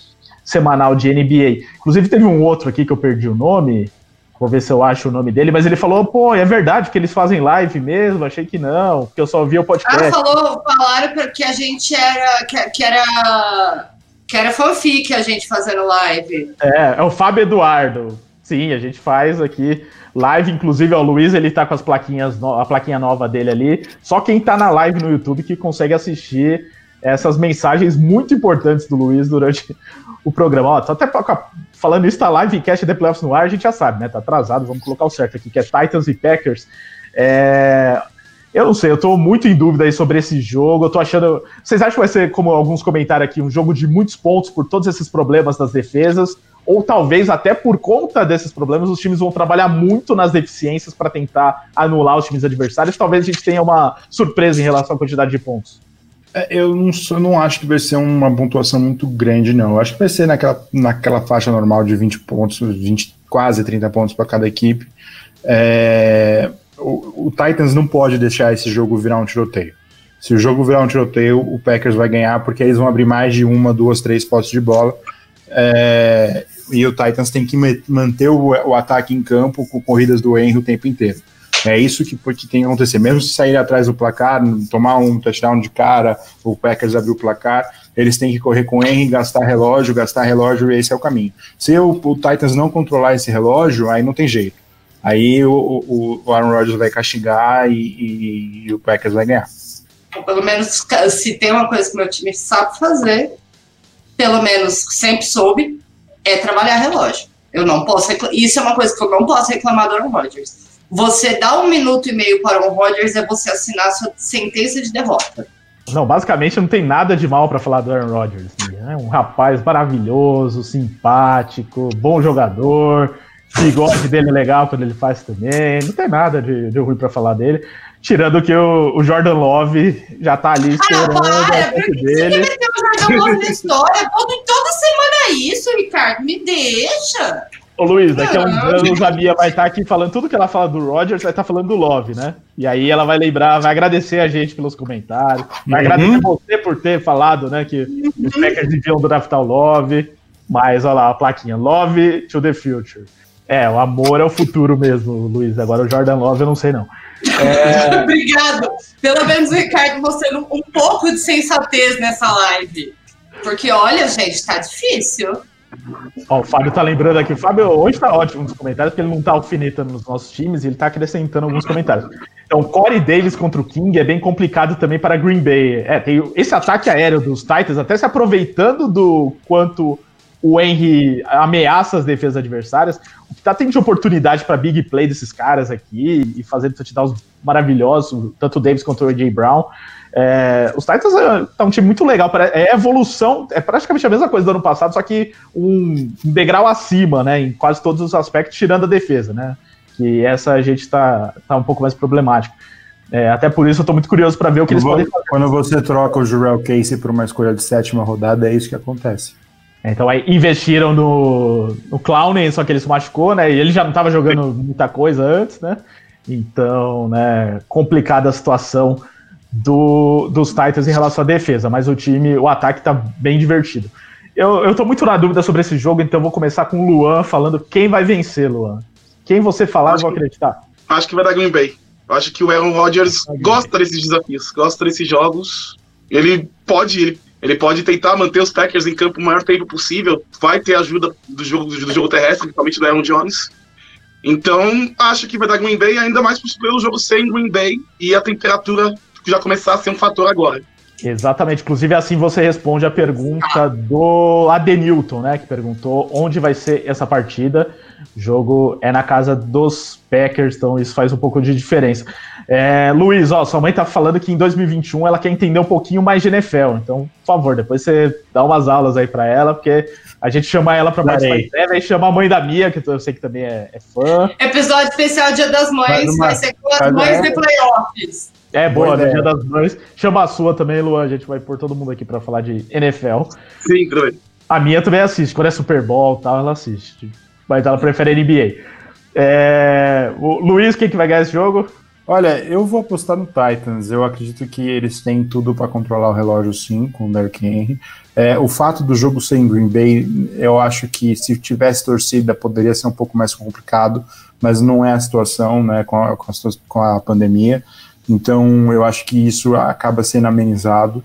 semanal de NBA. Inclusive teve um outro aqui que eu perdi o nome... Vou ver se eu acho o nome dele, mas ele falou, pô, é verdade que eles fazem live mesmo? Achei que não, porque eu só ouvia o podcast. Falaram que a gente era... que era fanfic a gente fazendo live. É o Fábio Eduardo. Sim, a gente faz aqui live, inclusive, ó, o Luiz, ele tá com as plaquinhas, a plaquinha nova dele ali. Só quem tá na live no YouTube que consegue assistir essas mensagens muito importantes do Luiz durante o programa. Ó, tá até falando isso, tá livecast The Playoffs no ar, a gente já sabe, né? Tá atrasado, vamos colocar o certo aqui, que é Titans e Packers. Eu não sei, eu tô muito em dúvida aí sobre esse jogo, eu tô achando... Vocês acham que vai ser, como alguns comentaram aqui, um jogo de muitos pontos por todos esses problemas das defesas, ou talvez até por conta desses problemas os times vão trabalhar muito nas deficiências para tentar anular os times adversários? Talvez a gente tenha uma surpresa em relação à quantidade de pontos. Eu não acho que vai ser uma pontuação muito grande, não. Eu acho que vai ser naquela faixa normal de 20 pontos, 20, quase 30 pontos para cada equipe. O Titans não pode deixar esse jogo virar um tiroteio. Se o jogo virar um tiroteio, o Packers vai ganhar, porque eles vão abrir mais de uma, duas, três postes de bola. E o Titans tem que manter o ataque em campo com corridas do Henry o tempo inteiro. É isso que tem que acontecer. Mesmo se sair atrás do placar, tomar um touchdown de cara, o Packers abrir o placar, eles têm que correr com o Henry, gastar relógio, e esse é o caminho. Se o Titans não controlar esse relógio, aí não tem jeito. Aí o Aaron Rodgers vai castigar e o Packers vai ganhar. Pelo menos, se tem uma coisa que meu time sabe fazer, pelo menos sempre soube, é trabalhar relógio. Eu não posso reclamar. Isso é uma coisa que eu não posso reclamar do Aaron Rodgers. Você dar 1,5 minutos para o Aaron Rodgers é você assinar sua sentença de derrota. Não, basicamente não tem nada de mal para falar do Aaron Rodgers. É um rapaz maravilhoso, simpático, bom jogador, o bigode dele é legal quando ele faz também. Não tem nada de ruim para falar dele. Tirando que o Jordan Love já tá ali esperando. Para, por que você quer meter o Jordan Love na história? Toda semana é isso, Ricardo, me deixa. Ô Luiz, daqui a uns anos a Mia vai estar aqui falando tudo que ela fala do Rodgers, vai estar falando do Love, né? E aí ela vai lembrar, vai agradecer a gente pelos comentários, vai agradecer você por ter falado, né, que os Packers deviam draftar o Love, mas olha lá a plaquinha, Love to the Future. É, o amor é o futuro mesmo, Luiz. Agora o Jordan Love eu não sei não. Obrigado. Pelo menos o Ricardo mostrando um pouco de sensatez nessa live. Porque olha, gente, tá difícil. Ó, o Fábio tá lembrando aqui. O Fábio hoje tá ótimo nos comentários, porque ele não tá alfinetando nos nossos times e ele tá acrescentando alguns comentários. Então, Corey Davis contra o King é bem complicado também para Green Bay. É, tem esse ataque aéreo dos Titans, até se aproveitando do quanto o Henry ameaça as defesas adversárias. O que tá tendo de oportunidade para big play desses caras aqui e fazendo touchdowns maravilhosos, tanto o Davis quanto o A.J. Brown. É, os Titans tá um time muito legal. É evolução, é praticamente a mesma coisa do ano passado, só que um degrau acima, né, em quase todos os aspectos, tirando a defesa, né? Que essa a gente tá um pouco mais problemático. É, até por isso eu tô muito curioso para ver o que eles podem fazer. Quando você troca o Jurrell Casey por uma escolha de 7ª rodada, é isso que acontece. Então aí investiram no Clowney, só que ele se machucou, né? E ele já não estava jogando muita coisa antes, né? Então, né, complicada a situação dos Titans em relação à defesa, mas o ataque tá bem divertido. Eu tô muito na dúvida sobre esse jogo, então vou começar com o Luan falando quem vai vencer, Luan. Quem você falar, eu vou acreditar. Acho que vai dar Green Bay. Acho que o Aaron Rodgers gosta desses desafios, gosta desses jogos. Ele pode tentar manter os Packers em campo o maior tempo possível. Vai ter ajuda do jogo terrestre, principalmente do Aaron Jones. Então, acho que vai dar Green Bay, ainda mais possível o jogo ser em Green Bay e a temperatura já começar a ser um fator agora. Exatamente. Inclusive, assim você responde a pergunta do Adenilton, né, que perguntou onde vai ser essa partida. O jogo é na casa dos Packers, então isso faz um pouco de diferença. Luiz, ó, sua mãe tá falando que em 2021 ela quer entender um pouquinho mais de NFL, então, por favor, depois você dá umas aulas aí pra ela, porque a gente chama ela pra mais e chama a mãe da Mia, que eu sei que também é fã. Episódio especial Dia das Mães, vai ser com as mães de playoffs. É, boa, né? Dia das Mães. Chama a sua também, Luan, a gente vai pôr todo mundo aqui pra falar de NFL. Sim, doido. A Mia também assiste, quando é Super Bowl e tal, ela assiste. Mas ela prefere a NBA. O Luiz, quem que vai ganhar esse jogo? Olha, eu vou apostar no Titans. Eu acredito que eles têm tudo para controlar o relógio, sim, com o Derek Henry. O fato do jogo ser em Green Bay, eu acho que se tivesse torcida poderia ser um pouco mais complicado, mas não é a situação, né, com a pandemia. Então eu acho que isso acaba sendo amenizado.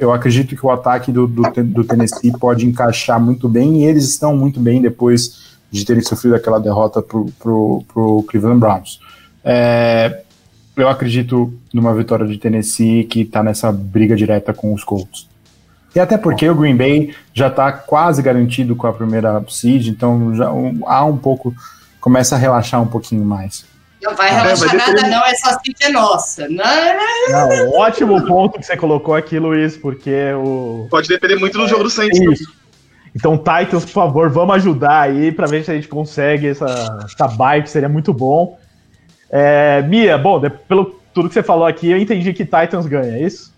Eu acredito que o ataque do Tennessee pode encaixar muito bem, e eles estão muito bem depois de terem sofrido aquela derrota pro Cleveland Browns. Eu acredito numa vitória de Tennessee, que está nessa briga direta com os Colts. E até porque o Green Bay já está quase garantido com a primeira seed, então já há um pouco, começa a relaxar um pouquinho mais. Não vai relaxar nada não, essa seed é nossa. Não, ótimo ponto que você colocou aqui, Luiz, porque pode depender muito do jogo do Saints. Então, Titans, por favor, vamos ajudar aí para ver se a gente consegue essa bike, seria muito bom. Mia, bom, pelo tudo que você falou aqui, eu entendi que Titans ganha, é isso?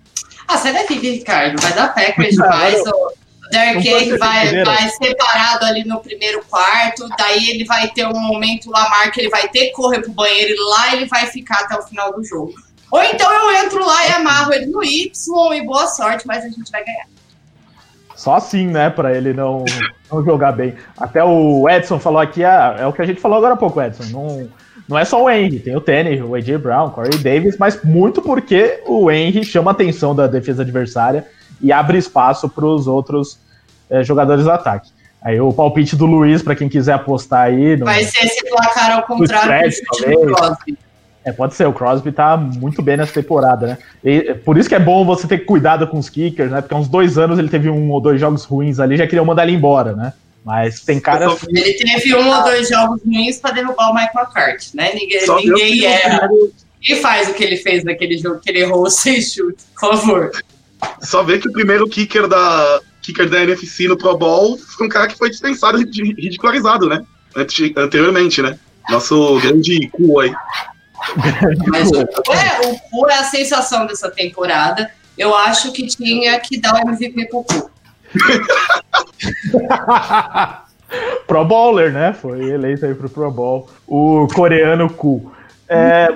Ah, você não é vive, Ricardo, vai dar Packers mais, o Derek Henry vai separado ali no primeiro quarto, daí ele vai ter um momento Lamar que ele vai ter que correr pro banheiro e lá ele vai ficar até o final do jogo. Ou então eu entro lá e amarro ele no Y e boa sorte, mas a gente vai ganhar. Só assim, né, pra ele não jogar bem. Até o Edson falou aqui, é o que a gente falou agora há pouco, Edson, não é só o Henry, tem o Tannehill, o A.J. Brown, Corey Davis, mas muito porque o Henry chama a atenção da defesa adversária e abre espaço para os outros jogadores do ataque. Aí o palpite do Luiz, para quem quiser apostar aí... Vai ser esse placar ao contrário do chute do Crosby. Pode ser, o Crosby tá muito bem nessa temporada, né? E por isso que é bom você ter cuidado com os kickers, né? Porque há uns 2 anos ele teve 1 ou 2 jogos ruins ali, já queriam mandar ele embora, né? Mas tem cara... Ele teve 1 ou 2 jogos ruins pra derrubar o Michael McCarthy, né? Ninguém erra. Ninguém faz o que ele fez naquele jogo, que ele errou 6 chutes, por favor. Só vê que o primeiro kicker da NFC no Pro Bowl foi um cara que foi dispensado e ridicularizado, né? Anteriormente, né? Nosso grande cu aí. Mas o cu é a sensação dessa temporada. Eu acho que tinha que dar o MVP pro cu. Pro Bowler, né? Foi eleito aí pro Pro Bowl. O coreano cu.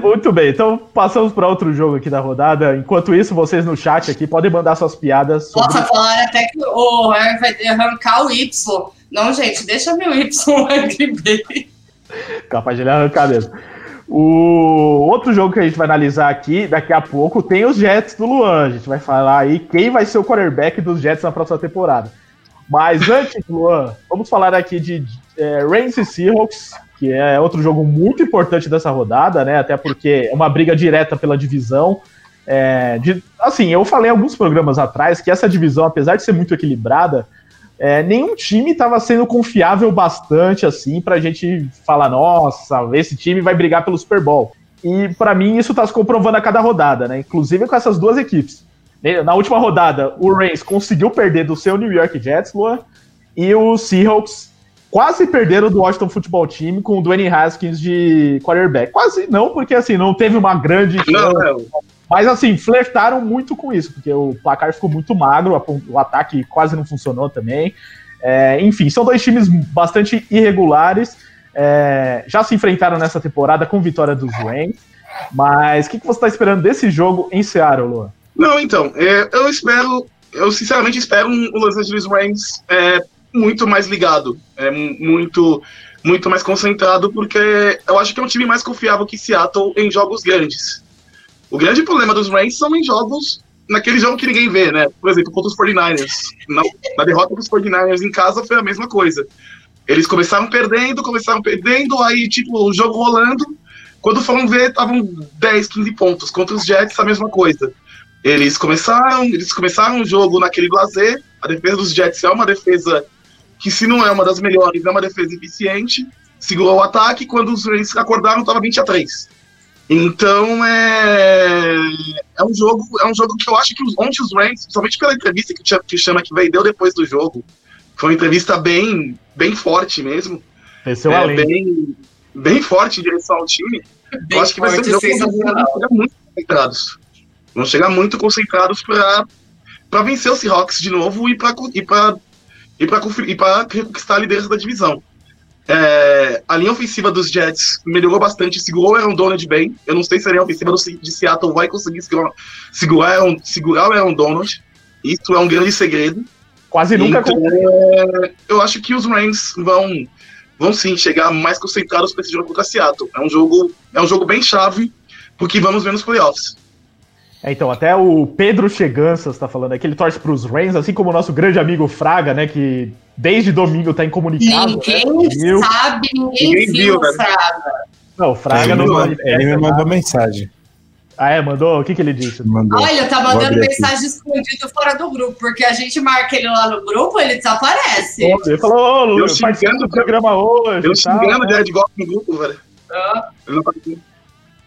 Muito bem, então passamos para outro jogo aqui da rodada. Enquanto isso, vocês no chat aqui podem mandar suas piadas. Nossa, falaram até que o Harry vai arrancar o Y. Não, gente, deixa meu Y aqui. Capaz de ele arrancar mesmo. O outro jogo que a gente vai analisar aqui, daqui a pouco, tem os Jets do Luan. A gente vai falar aí quem vai ser o quarterback dos Jets na próxima temporada. Mas antes, Luan, vamos falar aqui de Rams e Seahawks, que é outro jogo muito importante dessa rodada, né? Até porque é uma briga direta pela divisão. Eu falei alguns programas atrás que essa divisão, apesar de ser muito equilibrada, nenhum time estava sendo confiável bastante assim para a gente falar, nossa, esse time vai brigar pelo Super Bowl. E para mim isso está se comprovando a cada rodada, né? Inclusive com essas duas equipes. Na última rodada, o Rams conseguiu perder do seu New York Jets, Luan, e o Seahawks quase perderam do Washington Football Team com o Dwayne Haskins de quarterback. Quase não, porque assim, não teve uma grande... Não. Mas assim, flertaram muito com isso, porque o placar ficou muito magro, o ataque quase não funcionou também. São 2 times bastante irregulares, já se enfrentaram nessa temporada com vitória dos Rams, mas o que você está esperando desse jogo em Seattle, Luan? Não, então, eu sinceramente espero o Los Angeles Rams... muito mais ligado, muito mais concentrado, porque eu acho que é um time mais confiável que Seattle em jogos grandes. O grande problema dos Rams são em jogos, naquele jogo que ninguém vê, né? Por exemplo, contra os 49ers. Na derrota dos 49ers em casa foi a mesma coisa. Eles começaram perdendo, aí tipo, o jogo rolando, quando foram ver, estavam 10, 15 pontos. Contra os Jets, a mesma coisa. Eles começaram o jogo naquele blasé, a defesa dos Jets é uma defesa que se não é uma das melhores, é uma defesa eficiente, segurou o ataque, quando os Rams acordaram estava 20-3. Então é um jogo que eu acho que ontem os Rams, principalmente pela entrevista que o Chama que deu depois do jogo, foi uma entrevista bem, bem forte mesmo, bem, bem forte em direção ao time, bem eu acho que vai ser um jogo muito concentrados, vão chegar muito concentrados para vencer o Seahawks de novo e para reconquistar a liderança da divisão. A linha ofensiva dos Jets melhorou bastante, segurou o Aaron Donald bem. Eu não sei se a linha ofensiva de Seattle vai conseguir segurar o Aaron Donald. Isso é um grande segredo. Quase nunca aconteceu. Eu acho que os Rams vão sim chegar mais concentrados para esse jogo contra Seattle. É um jogo bem chave, porque vamos ver nos playoffs. Então, até o Pedro Cheganças está falando aqui, ele torce para os Rams, assim como o nosso grande amigo Fraga, né, que desde domingo está incomunicado. Ninguém viu, o Fraga. Não, o Fraga não mandou. Ele me mandou mensagem. Mandou? O que ele disse? Mandou. Olha, tá mandando mensagem escondida fora do grupo, porque a gente marca ele lá no grupo, ele desaparece. Ele falou, Luiz, participando do programa hoje. Eu xingando de Red Golf no grupo, velho. Ele não participou.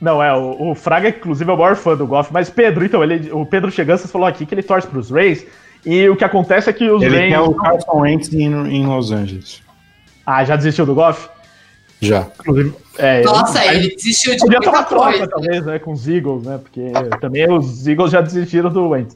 Não, o Fraga, inclusive, é o maior fã do Goff, mas Pedro, então, o Pedro Cheganças falou aqui que ele torce para os Rays, e o que acontece é que os Rays... Ele é o Carson Wentz em Los Angeles. Já desistiu do Goff? Já. Nossa, ele desistiu de muita coisa. Podia tomar troca, talvez, né, com os Eagles, né, porque também os Eagles já desistiram do Wentz.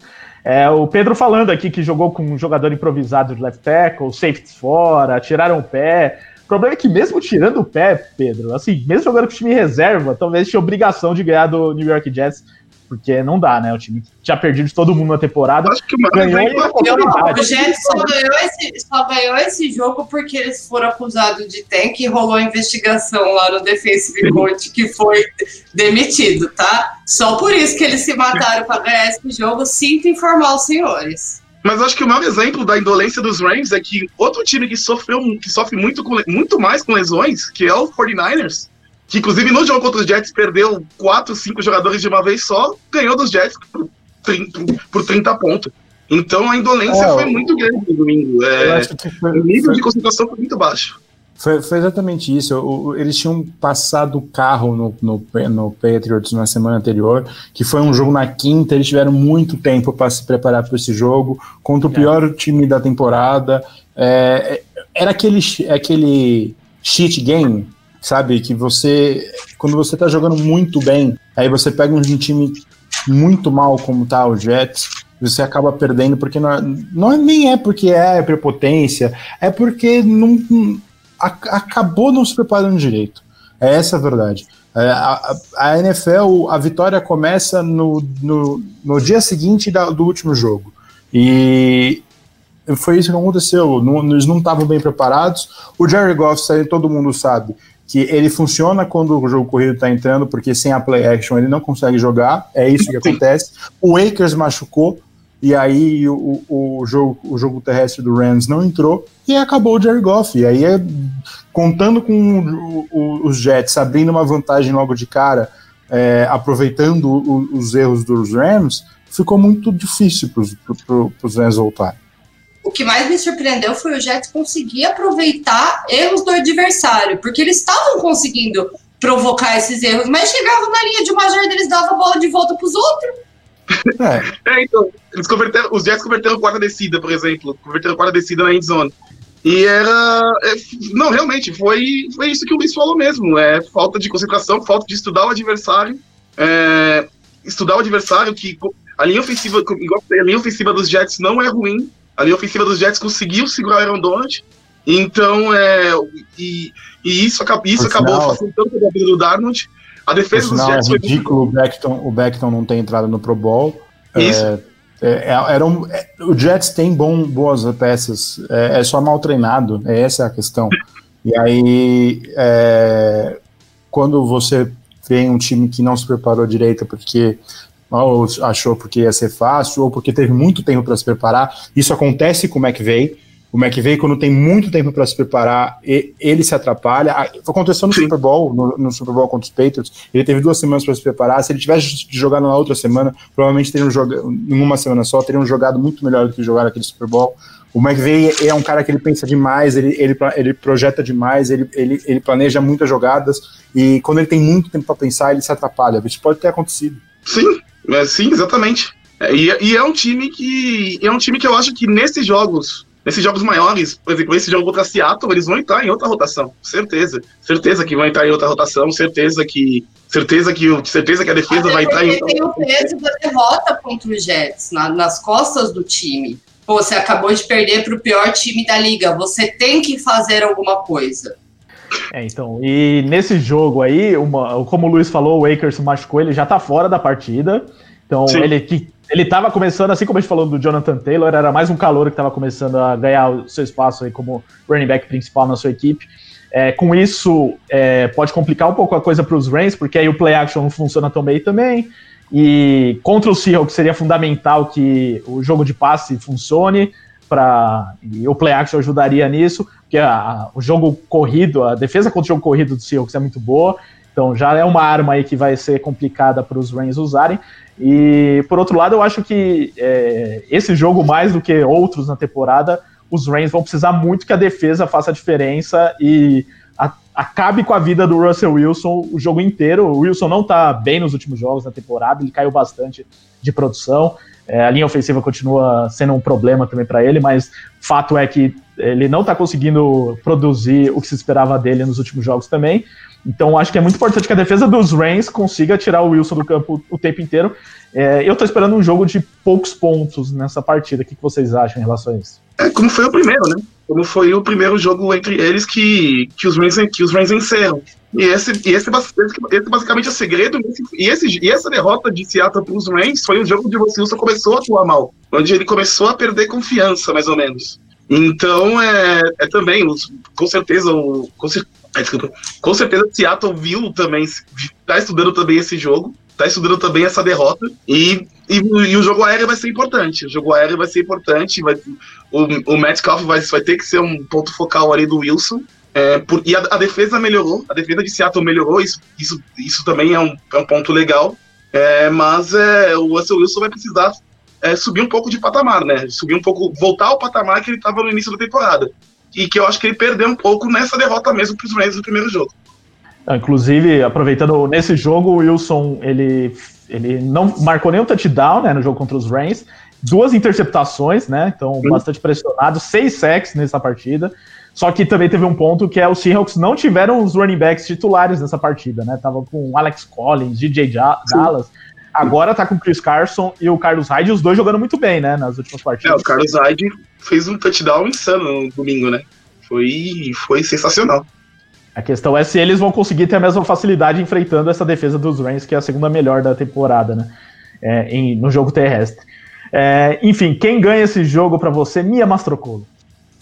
O Pedro falando aqui que jogou com um jogador improvisado de left tackle, safeties fora, tiraram o pé... O problema é que mesmo tirando o pé, Pedro, assim, mesmo jogando com o time reserva, talvez tinha obrigação de ganhar do New York Jets, porque não dá, né? O time tinha perdido de todo mundo na temporada. Acho que o Jets só ganhou esse jogo porque eles foram acusados de tank e rolou a investigação lá no Defensive Coach que foi demitido, tá? Só por isso que eles se mataram para ganhar esse jogo, sinto informar os senhores. Mas acho que o maior exemplo da indolência dos Rams é que outro time que sofre muito mais com lesões, que é o 49ers, que inclusive no jogo contra os Jets perdeu 4, 5 jogadores de uma vez só, ganhou dos Jets por 30 pontos. Então a indolência foi muito grande no domingo. O nível de concentração foi muito baixo. Foi exatamente isso. Eles tinham passado o carro no Patriots na semana anterior, que foi um jogo na quinta, eles tiveram muito tempo para se preparar para esse jogo, contra o pior time da temporada. Era aquele cheat game, sabe? Que você, quando você está jogando muito bem, aí você pega um time muito mal como tá o Jets, você acaba perdendo, porque nem é porque é prepotência, é porque não acabou não se preparando direito. É essa a verdade. A NFL, a vitória começa no dia seguinte do último jogo. E foi isso que aconteceu. Eles não estavam bem preparados. O Jared Goff, todo mundo sabe que ele funciona quando o jogo corrido está entrando, porque sem a play action ele não consegue jogar. É isso que acontece. O Akers machucou. E aí o jogo terrestre do Rams não entrou e acabou o Jared Goff. E aí, contando com os Jets abrindo uma vantagem logo de cara, aproveitando os erros dos Rams, ficou muito difícil para os Rams voltarem. O que mais me surpreendeu foi o Jets conseguir aproveitar erros do adversário, porque eles estavam conseguindo provocar esses erros, mas chegavam na linha de uma jarda, eles davam a bola de volta para os outros. Então, os Jets converteram quarta descida, por exemplo. Converteram quarta descida na endzone. E era... Não, realmente, foi isso que o Luiz falou mesmo. Falta de concentração, falta de estudar o adversário. Estudar o adversário, que a linha ofensiva, igual a linha ofensiva dos Jets não é ruim. A linha ofensiva dos Jets conseguiu segurar o Aaron Donald. Então, isso acabou facilitando a vida do Darnold. A defesa dos Jets foi ridículo. O Beckton não tem entrado no Pro Bowl. Isso. O Jets tem boas peças, é só mal treinado, essa é a questão. E aí, quando você tem um time que não se preparou direito porque ou achou porque ia ser fácil, ou porque teve muito tempo para se preparar, isso acontece com o McVay. O McVay, quando tem muito tempo para se preparar, ele se atrapalha. Aconteceu no Super Bowl, no Super Bowl contra os Patriots. Ele teve 2 semanas para se preparar. Se ele tivesse jogado na outra semana, provavelmente em uma semana só, teriam jogado muito melhor do que jogaram aquele Super Bowl. O McVay é um cara que ele pensa demais, ele projeta demais, ele planeja muitas jogadas. E quando ele tem muito tempo para pensar, ele se atrapalha. Isso pode ter acontecido. Sim, exatamente. E é um time que eu acho que nesses jogos maiores, por exemplo, esse jogo contra Seattle, eles vão entrar em outra rotação, certeza. Certeza que vão entrar em outra rotação, certeza que a defesa vai entrar em outra rotação. Tem o peso da derrota contra o Jets, nas costas do time. Pô, você acabou de perder para o pior time da liga, você tem que fazer alguma coisa. Então, e nesse jogo aí, como o Luiz falou, o Akers machucou, ele já tá fora da partida. Então, ele estava começando, assim como a gente falou do Jonathan Taylor, era mais um calouro que estava começando a ganhar o seu espaço aí como running back principal na sua equipe. Com isso, pode complicar um pouco a coisa para os Rams, porque aí o play action não funciona tão bem também. E contra o Seahawks seria fundamental que o jogo de passe funcione, e o play action ajudaria nisso, porque o jogo corrido, a defesa contra o jogo corrido do Seahawks é muito boa. Então já é uma arma aí que vai ser complicada para os Rams usarem. E por outro lado, eu acho que esse jogo, mais do que outros na temporada, os Rams vão precisar muito que a defesa faça a diferença e acabe com a vida do Russell Wilson o jogo inteiro. O Wilson não está bem nos últimos jogos da temporada, ele caiu bastante de produção. A linha ofensiva continua sendo um problema também para ele, mas fato é que ele não está conseguindo produzir o que se esperava dele nos últimos jogos também. Então acho que é muito importante que a defesa dos Rams consiga tirar o Wilson do campo o tempo inteiro. Eu estou esperando um jogo de poucos pontos nessa partida. O que vocês acham em relação a isso? Como foi o primeiro, né? Como foi o primeiro jogo entre eles que os Rams venceram. Esse basicamente é o segredo. E essa derrota de Seattle para os Rams foi um jogo de você Wilson começou a atuar mal, onde ele começou a perder confiança, mais ou menos. Então, também, com certeza o Seattle viu também, está estudando também esse jogo, está estudando também essa derrota, e o jogo aéreo vai ser importante, o Metcalf vai ter que ser um ponto focal ali do Wilson, E a defesa melhorou, a defesa de Seattle melhorou, isso também é um ponto legal, mas o Russell Wilson vai precisar subir um pouco de patamar, né? Subir um pouco, voltar ao patamar que ele estava no início da temporada, e que eu acho que ele perdeu um pouco nessa derrota mesmo para os Rams no primeiro jogo. Inclusive, aproveitando, nesse jogo o Wilson, ele não marcou nenhum touchdown, né, no jogo contra os Rams, 2 interceptações, né, então bastante pressionado, 6 sacks nessa partida, só que também teve um ponto que é os Seahawks não tiveram os running backs titulares nessa partida, né, tava com Alex Collins, DJ Dallas, agora tá com o Chris Carson e o Carlos Hyde, os dois jogando muito bem, né, nas últimas partidas. O Carlos Hyde fez um touchdown insano no domingo, né, foi sensacional. A questão é se eles vão conseguir ter a mesma facilidade enfrentando essa defesa dos Rams, que é a segunda melhor da temporada, né, no jogo terrestre. Enfim, quem ganha esse jogo pra você, Mia Mastrocolo?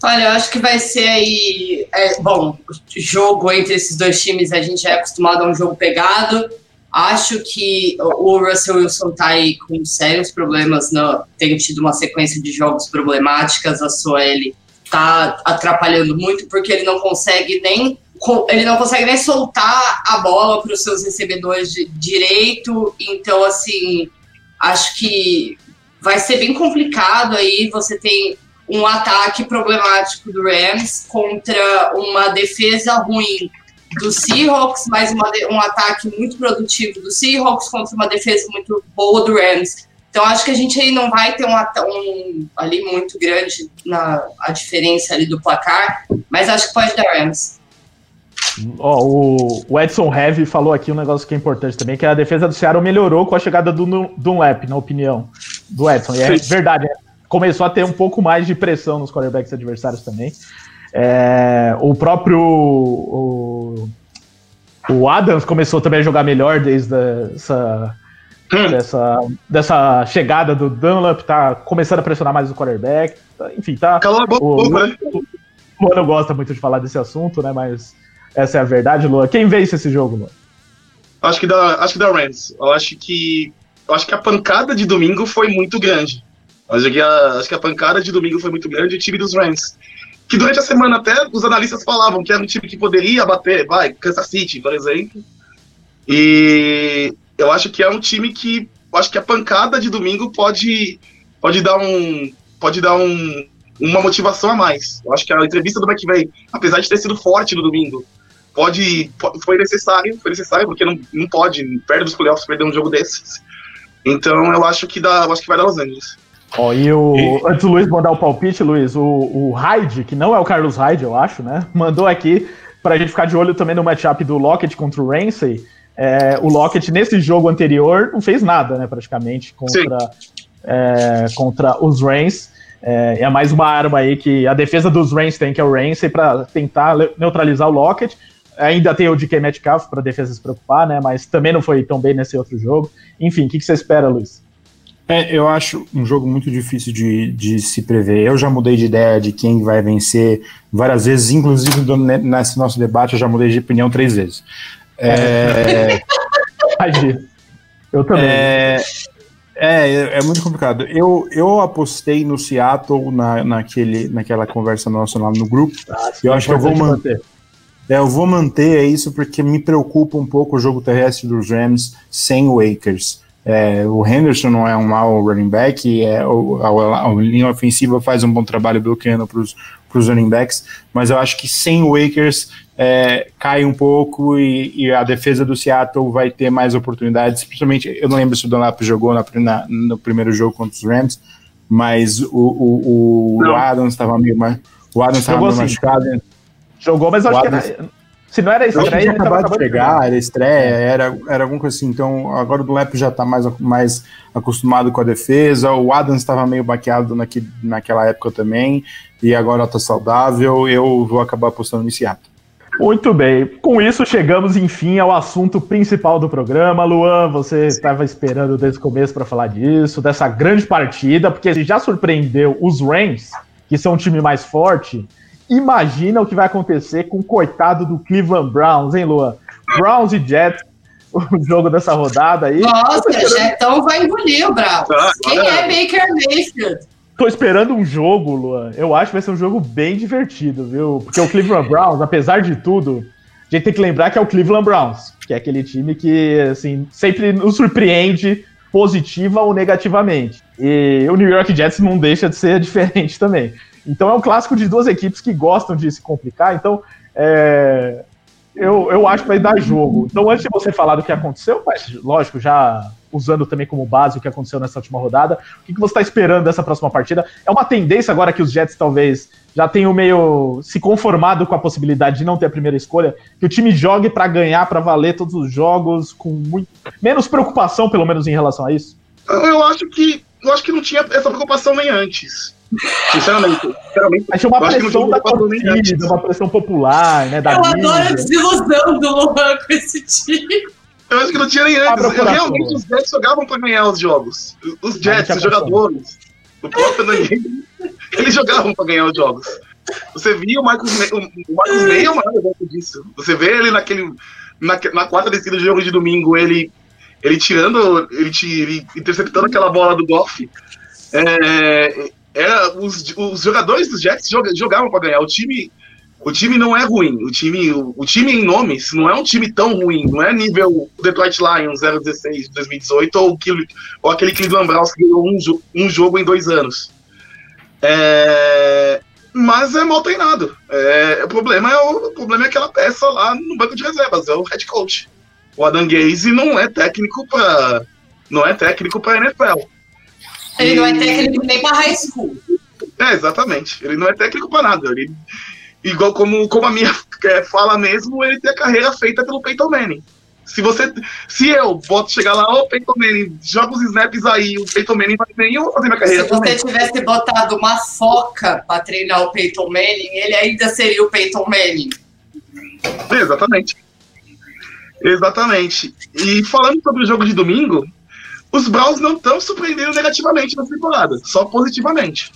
Olha, eu acho que vai ser aí... jogo entre esses dois times, a gente é acostumado a um jogo pegado. Acho que o Russell Wilson tá aí com sérios problemas, tem tido uma sequência de jogos problemáticas, a sua ele tá atrapalhando muito, porque ele não consegue nem soltar a bola para os seus recebedores direito, então, assim, acho que vai ser bem complicado aí. Você tem um ataque problemático do Rams contra uma defesa ruim do Seahawks, mas um ataque muito produtivo do Seahawks contra uma defesa muito boa do Rams. Então, acho que a gente aí não vai ter um ali muito grande a diferença ali do placar, mas acho que pode dar Rams. O Edson Heavy falou aqui um negócio que é importante também, que a defesa do Seattle melhorou com a chegada do Dunlap, na opinião do Edson. E é verdade, começou a ter um pouco mais de pressão nos quarterbacks adversários também. O próprio o Adams começou também a jogar melhor desde dessa chegada do Dunlap, tá começando a pressionar mais o quarterback. Enfim, tá... Cala a boca, né? O Luan não gosta muito de falar desse assunto, né, mas... Essa é a verdade, Luan. Quem vence esse jogo, Luan? Acho que dá Rams. Eu acho que a pancada de domingo foi muito grande. Acho que a pancada de domingo foi muito grande. O time dos Rams, que durante a semana até os analistas falavam que era um time que poderia bater, Kansas City, por exemplo. E eu acho que é um time que... Acho que a pancada de domingo pode dar uma motivação a mais. Eu acho que a entrevista do McVay, apesar de ter sido forte no domingo, foi necessário, porque não pode, perde os playoffs, perder um jogo desses. Então eu acho que vai dar Los Angeles. Antes do Luiz mandar o palpite, Luiz, o Hyde, que não é o Carlos Hyde, eu acho, né, mandou aqui pra gente ficar de olho também no matchup do Lockett contra o Ramsey. O Lockett nesse jogo anterior não fez nada, né, praticamente contra os Rams. É mais uma arma aí que a defesa dos Rams tem, que é o Ramsey, para tentar neutralizar o Lockett. Ainda tem o DK Metcalf para a defesa se preocupar, né? Mas também não foi tão bem nesse outro jogo. Enfim, o que você espera, Luiz? Eu acho um jogo muito difícil de se prever. Eu já mudei de ideia de quem vai vencer várias vezes, inclusive nesse nosso debate eu já mudei de opinião 3 vezes. Eu também. É muito complicado. Eu apostei no Seattle naquela conversa nossa lá no grupo. Eu acho que eu vou manter. Eu vou manter isso, porque me preocupa um pouco o jogo terrestre dos Rams sem o Akers. O Henderson não é um mau running back, a linha ofensiva faz um bom trabalho bloqueando para os running backs, mas eu acho que sem o Akers cai um pouco e a defesa do Seattle vai ter mais oportunidades, principalmente, eu não lembro se o Dunlap jogou no primeiro jogo contra os Rams, mas o Adams estava meio machucado. Jogou, mas acho Adams, que era, se não era estreia, ele acabou de chegar, era estreia, era alguma coisa assim, então agora o Dunlap já está mais acostumado com a defesa, o Adams estava meio baqueado naquela época também, e agora está saudável, eu vou acabar apostando no Seattle. Muito bem, com isso chegamos enfim ao assunto principal do programa. Luan, você estava esperando desde o começo para falar disso, dessa grande partida, porque ele já surpreendeu os Rams, que são um time mais forte. Imagina o que vai acontecer com o coitado do Cleveland Browns, hein, Luan? Browns e Jets, o jogo dessa rodada aí. Nossa, Jetão vai engolir o Browns. Quem é Baker Mayfield? Tô esperando um jogo, Luan. Eu acho que vai ser um jogo bem divertido, viu? Porque o Cleveland Browns, apesar de tudo, a gente tem que lembrar que é o Cleveland Browns, que é aquele time que, assim, sempre nos surpreende positiva ou negativamente. E o New York Jets não deixa de ser diferente também. Então é um clássico de duas equipes que gostam de se complicar, então eu acho que vai dar jogo. Então antes de você falar do que aconteceu, mas lógico, já usando também como base o que aconteceu nessa última rodada, o que você está esperando dessa próxima partida? É uma tendência agora que os Jets talvez já tenham meio se conformado com a possibilidade de não ter a primeira escolha, que o time jogue para ganhar, para valer todos os jogos, com muito menos preocupação, pelo menos em relação a isso? Eu acho que não tinha essa preocupação nem antes. Sinceramente. Mas tinha uma pressão da torcida, uma pressão popular, né? Da mídia. Eu adoro a desilusão do Luan com esse time. Eu acho que não tinha nem antes. Realmente os Jets jogavam pra ganhar os jogos. Os Jets, os jogadores, o próprio Danilo, eles jogavam pra ganhar os jogos. Você via o Marcus Meio, disso. Você vê ele na quarta descida do jogo de domingo, ele interceptando aquela bola do Goff. Os jogadores dos Jets jogavam pra ganhar. O time não é ruim, o time em nomes não é um time tão ruim, não é nível Detroit Lions 0-16 de 2018 ou aquele Cleveland Browns que ganhou um jogo em 2 anos. Mas é mal treinado. O problema é aquela peça lá no banco de reservas, é o head coach. O Adam Gaze não é técnico para NFL. Ele não é técnico nem para high school. Exatamente, ele não é técnico para nada. Ele... Igual como a minha fala mesmo, ele tem a carreira feita pelo Peyton Manning. Se eu boto chegar lá, Peyton Manning, joga os snaps aí, o Peyton Manning vai bem, eu vou fazer minha carreira. Se você tivesse botado uma foca pra treinar o Peyton Manning, ele ainda seria o Peyton Manning. Exatamente. E falando sobre o jogo de domingo, os Browns não estão surpreendendo negativamente na temporada, só positivamente.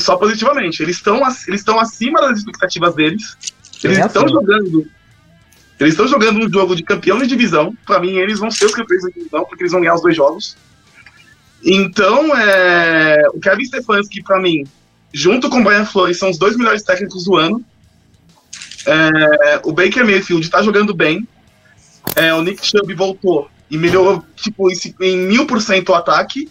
Só positivamente. Eles estão acima das expectativas deles. Eles estão jogando um jogo de campeão de divisão. Para mim, eles vão ser os campeões de divisão, porque eles vão ganhar os 2 jogos. Então, o Kevin Stefanski, para mim, junto com o Brian Flores, são os 2 melhores técnicos do ano. O Baker Mayfield está jogando bem. O Nick Chubb voltou e melhorou tipo, em 1000% o ataque.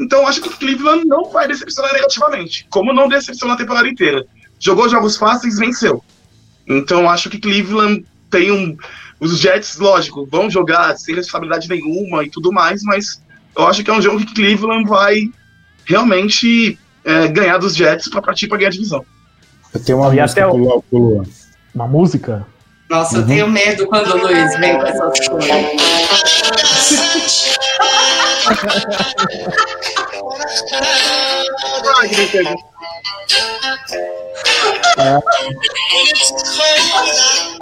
Então, acho que o Cleveland não vai decepcionar negativamente, como não decepcionou a temporada inteira. Jogou jogos fáceis, venceu. Então, acho que Cleveland tem Os Jets, lógico, vão jogar sem responsabilidade nenhuma e tudo mais, mas eu acho que é um jogo que Cleveland vai realmente ganhar dos Jets para partir para ganhar a divisão. Eu tenho uma música pro Luan. Uma música? Nossa, eu tenho medo quando o Luiz vem com essas coisas.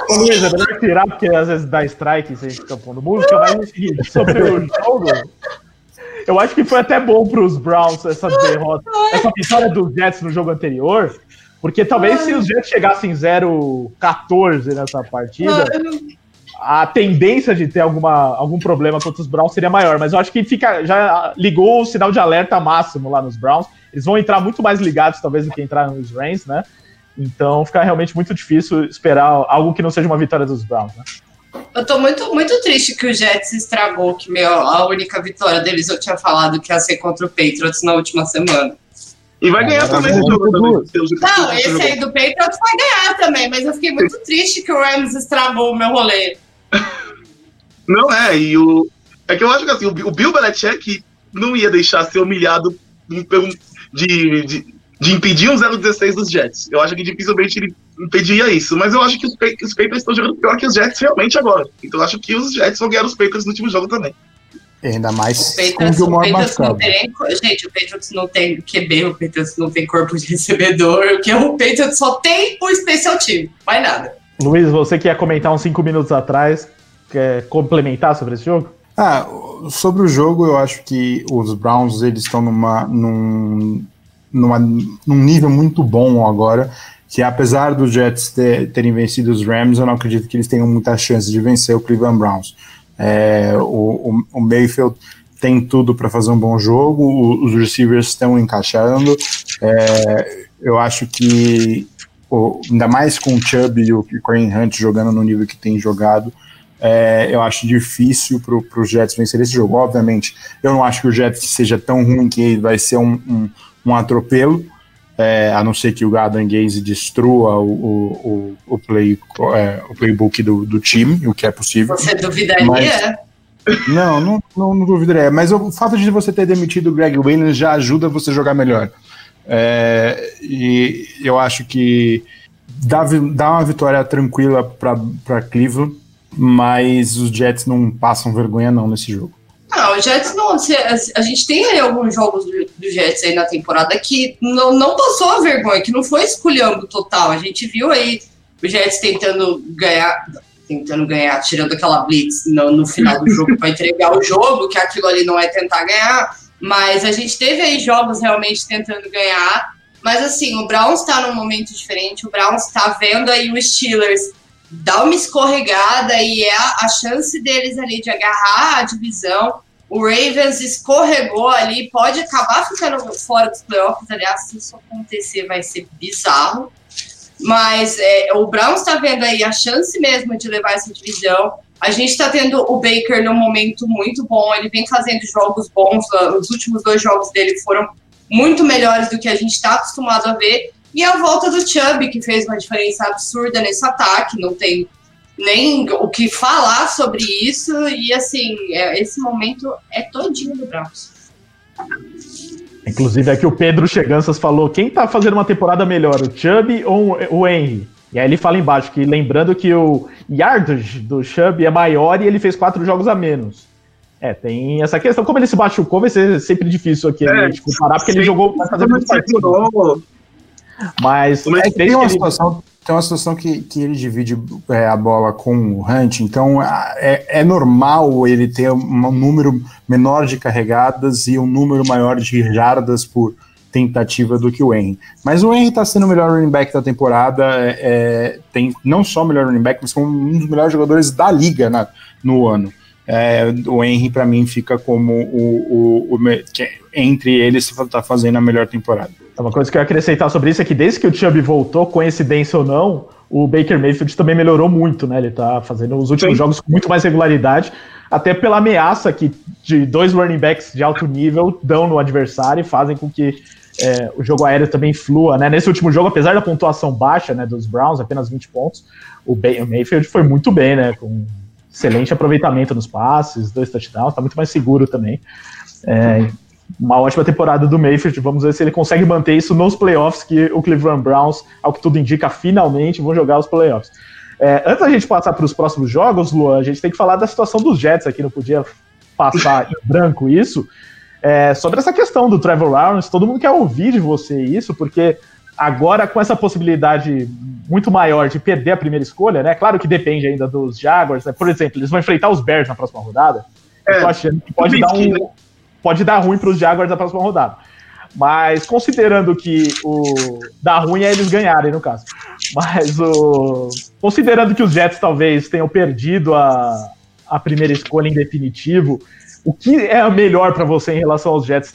Ô Luiz, é melhor tirar, porque às vezes dá strike se a gente fica pondo música, mas sobre o jogo, eu acho que foi até bom pros Browns essa derrota, essa vitória dos Jets no jogo anterior, porque talvez se os Jets chegassem 0-14 nessa partida, a tendência de ter algum problema contra os Browns seria maior, mas eu acho que já ligou o sinal de alerta máximo lá nos Browns. Eles vão entrar muito mais ligados, talvez, do que entrar nos Rams, né? Então fica realmente muito difícil esperar algo que não seja uma vitória dos Browns, né? Eu tô muito, muito triste que o Jets estragou, que a única vitória deles eu tinha falado que ia ser contra o Patriots na última semana. E vai ganhar também esse jogo. Não, esse aí do Patriots vai ganhar também, mas eu fiquei muito triste que o Rams estragou o meu rolê. Não é, é que eu acho que assim, o Bill Belichick não ia deixar ser humilhado de impedir um 0-16 dos Jets. Eu acho que dificilmente ele impediria isso, mas eu acho que os Patriots estão jogando pior que os Jets realmente agora. Então eu acho que os Jets vão ganhar os Patriots no último jogo também. Ainda mais o Patriots não tem QB, o Patriots não tem corpo de recebedor, o Patriots só tem o especial time, mais nada. Luiz, você que ia comentar uns 5 minutos atrás, quer complementar sobre esse jogo? Sobre o jogo, eu acho que os Browns eles estão num nível muito bom agora, que apesar dos Jets terem vencido os Rams, eu não acredito que eles tenham muita chance de vencer o Cleveland Browns. O Mayfield tem tudo para fazer um bom jogo, os receivers estão encaixando, eu acho que ainda mais com o Chubb e o Kareem Hunt jogando no nível que tem jogado, eu acho difícil para os Jets vencer esse jogo. Obviamente, eu não acho que o Jets seja tão ruim que vai ser um atropelo, a não ser que o Adam Gase destrua o playbook do time, o que é possível. Você duvidaria? Não duvidaria, mas o fato de você ter demitido o Greg Williams já ajuda você a jogar melhor. E eu acho que dá uma vitória tranquila para Cleveland, mas os Jets não passam vergonha não nesse jogo. Não, o Jets não. A gente tem aí alguns jogos do Jets aí na temporada que não passou a vergonha, que não foi esculhambo total. A gente viu aí o Jets tentando ganhar, tirando aquela blitz no final do jogo para entregar o jogo, que aquilo ali não é tentar ganhar, mas a gente teve aí jogos realmente tentando ganhar. Mas assim, o Browns está num momento diferente, o Browns está vendo aí o Steelers dá uma escorregada e é a chance deles ali de agarrar a divisão. O Ravens escorregou ali, pode acabar ficando fora dos playoffs, aliás, se isso acontecer vai ser bizarro, mas o Browns está vendo aí a chance mesmo de levar essa divisão. A gente está tendo o Baker num momento muito bom, ele vem fazendo jogos bons, os últimos 2 jogos dele foram muito melhores do que a gente está acostumado a ver. E a volta do Chubb, que fez uma diferença absurda nesse ataque, não tem nem o que falar sobre isso. E, assim, esse momento é todinho do Browns. Inclusive, aqui o Pedro Cheganças falou, quem tá fazendo uma temporada melhor, o Chubb ou o Henry? E aí ele fala embaixo, que lembrando que o yardage do Chubb é maior e ele fez 4 jogos a menos. Tem essa questão. Como ele se machucou, vai ser sempre difícil aqui a gente comparar, porque ele jogou para fazer muito partido. Mas tem uma situação que ele divide a bola com o Hunt, então é normal ele ter um número menor de carregadas e um número maior de jardas por tentativa do que o Henry. Mas o Henry está sendo o melhor running back da temporada, tem não só o melhor running back, mas como um dos melhores jogadores da liga no ano. O Henry, para mim, fica como entre eles está fazendo a melhor temporada. Uma coisa que eu ia acrescentar sobre isso é que desde que o Chubb voltou, coincidência ou não, o Baker Mayfield também melhorou muito, né? Ele tá fazendo os últimos jogos com muito mais regularidade, até pela ameaça que de 2 running backs de alto nível dão no adversário e fazem com que o jogo aéreo também flua, né? Nesse último jogo, apesar da pontuação baixa, né, dos Browns, apenas 20 pontos, o Mayfield foi muito bem, né? Com excelente aproveitamento nos passes, 2 touchdowns, tá muito mais seguro também. Uma ótima temporada do Mayfield, vamos ver se ele consegue manter isso nos playoffs, que o Cleveland Browns, ao que tudo indica, finalmente vão jogar os playoffs. Antes da gente passar para os próximos jogos, Luan, a gente tem que falar da situação dos Jets aqui, não podia passar em branco isso, sobre essa questão do Trevor Lawrence. Todo mundo quer ouvir de você isso, porque agora com essa possibilidade muito maior de perder a primeira escolha, né? Claro que depende ainda dos Jaguars, né? Por exemplo, eles vão enfrentar os Bears na próxima rodada, eu tô achando que pode dar Pode dar ruim para os Jaguars na próxima rodada. Mas considerando que o dar ruim é eles ganharem, no caso. Mas considerando que os Jets talvez tenham perdido a primeira escolha em definitivo, o que é melhor para você em relação aos Jets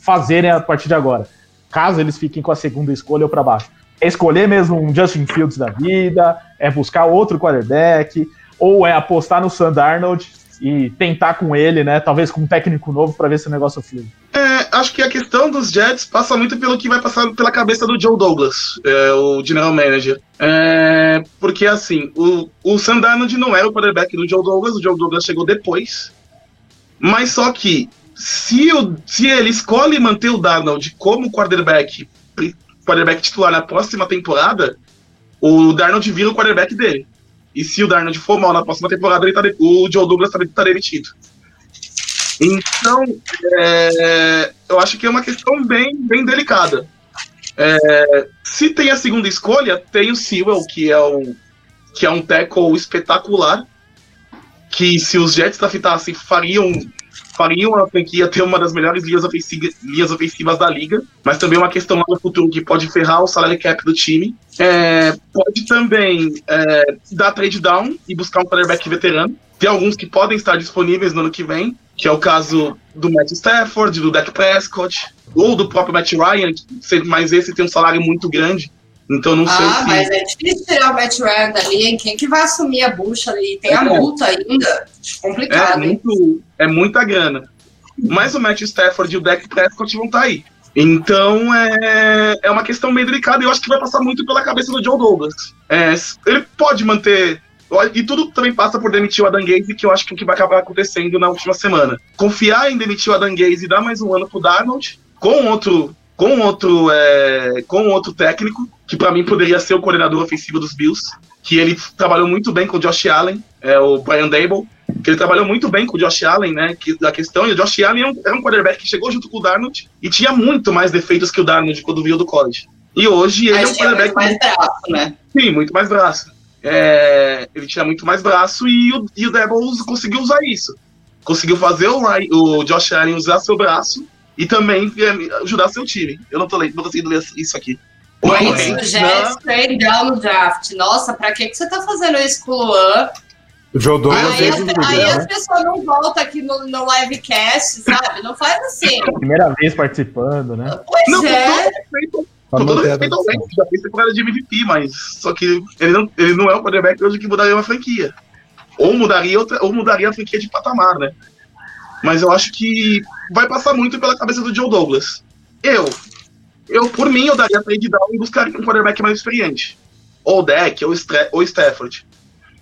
fazerem a partir de agora? Caso eles fiquem com a segunda escolha ou para baixo. É escolher mesmo um Justin Fields da vida? É buscar outro quarterback? Ou é apostar no Sam Darnold e tentar com ele, né? Talvez com um técnico novo para ver se o negócio flui. Acho que a questão dos Jets passa muito pelo que vai passar pela cabeça do Joe Douglas, o general manager. Porque, assim, o Sam Darnold não era o quarterback do Joe Douglas, o Joe Douglas chegou depois. Mas só que, se ele escolhe manter o Darnold como quarterback titular na próxima temporada, o Darnold vira o quarterback dele. E se o Darnold for mal na próxima temporada, o Joe Douglas também está demitido. Então, eu acho que é uma questão bem, bem delicada. Se tem a segunda escolha, tem o Sewell, que é um tackle espetacular, que se os Jets da fitassem, fariam a franquia ter uma das melhores linhas ofensivas da liga, mas também uma questão lá no futuro que pode ferrar o salary cap do time. Pode também dar trade down e buscar um quarterback veterano. Tem alguns que podem estar disponíveis no ano que vem, que é o caso do Matt Stafford, do Dak Prescott, ou do próprio Matt Ryan, mas esse tem um salário muito grande, então não sei se... Ah, mas é difícil tirar o Matt Ryan dali, hein? Quem que vai assumir a bucha ali? Tem a multa ainda, complicado. É muita grana. Mas o Matt Stafford e o Dak Prescott vão estar aí. Então é uma questão meio delicada, e eu acho que vai passar muito pela cabeça do Joe Douglas. Ele pode manter... E tudo também passa por demitir o Adam Gaze, que eu acho que é o que vai acabar acontecendo na última semana. Confiar em demitir o Adam Gaze e dar mais um ano pro Darnold, com outro técnico, que pra mim poderia ser o coordenador ofensivo dos Bills, que ele trabalhou muito bem com o Josh Allen, o Brian Dable, que ele trabalhou muito bem com o Josh Allen, né, da questão, e o Josh Allen era um quarterback que chegou junto com o Darnold e tinha muito mais defeitos que o Darnold quando veio do college. E hoje ele é um quarterback... Muito mais braço, né? Sim, muito mais braço. Ele tinha muito mais braço e o Dable conseguiu usar isso. Conseguiu fazer o Josh Allen usar seu braço e também ajudar seu time. Eu não tô conseguindo ler isso aqui. Mas o Jets trade down no draft. Nossa, pra que você tá fazendo isso com o Luan? O Joe Douglas as pessoas não voltam aqui no livecast, sabe? Não faz assim. Primeira vez participando, né? Pois não, com todo respeito ao Wentz, já fez temporada de MVP, mas só que ele não é o quarterback hoje que mudaria uma franquia. Ou mudaria a franquia de patamar, né? Mas eu acho que vai passar muito pela cabeça do Joe Douglas. Por mim, eu daria trade down e buscaria um quarterback mais experiente. Ou o Dak, ou Stafford.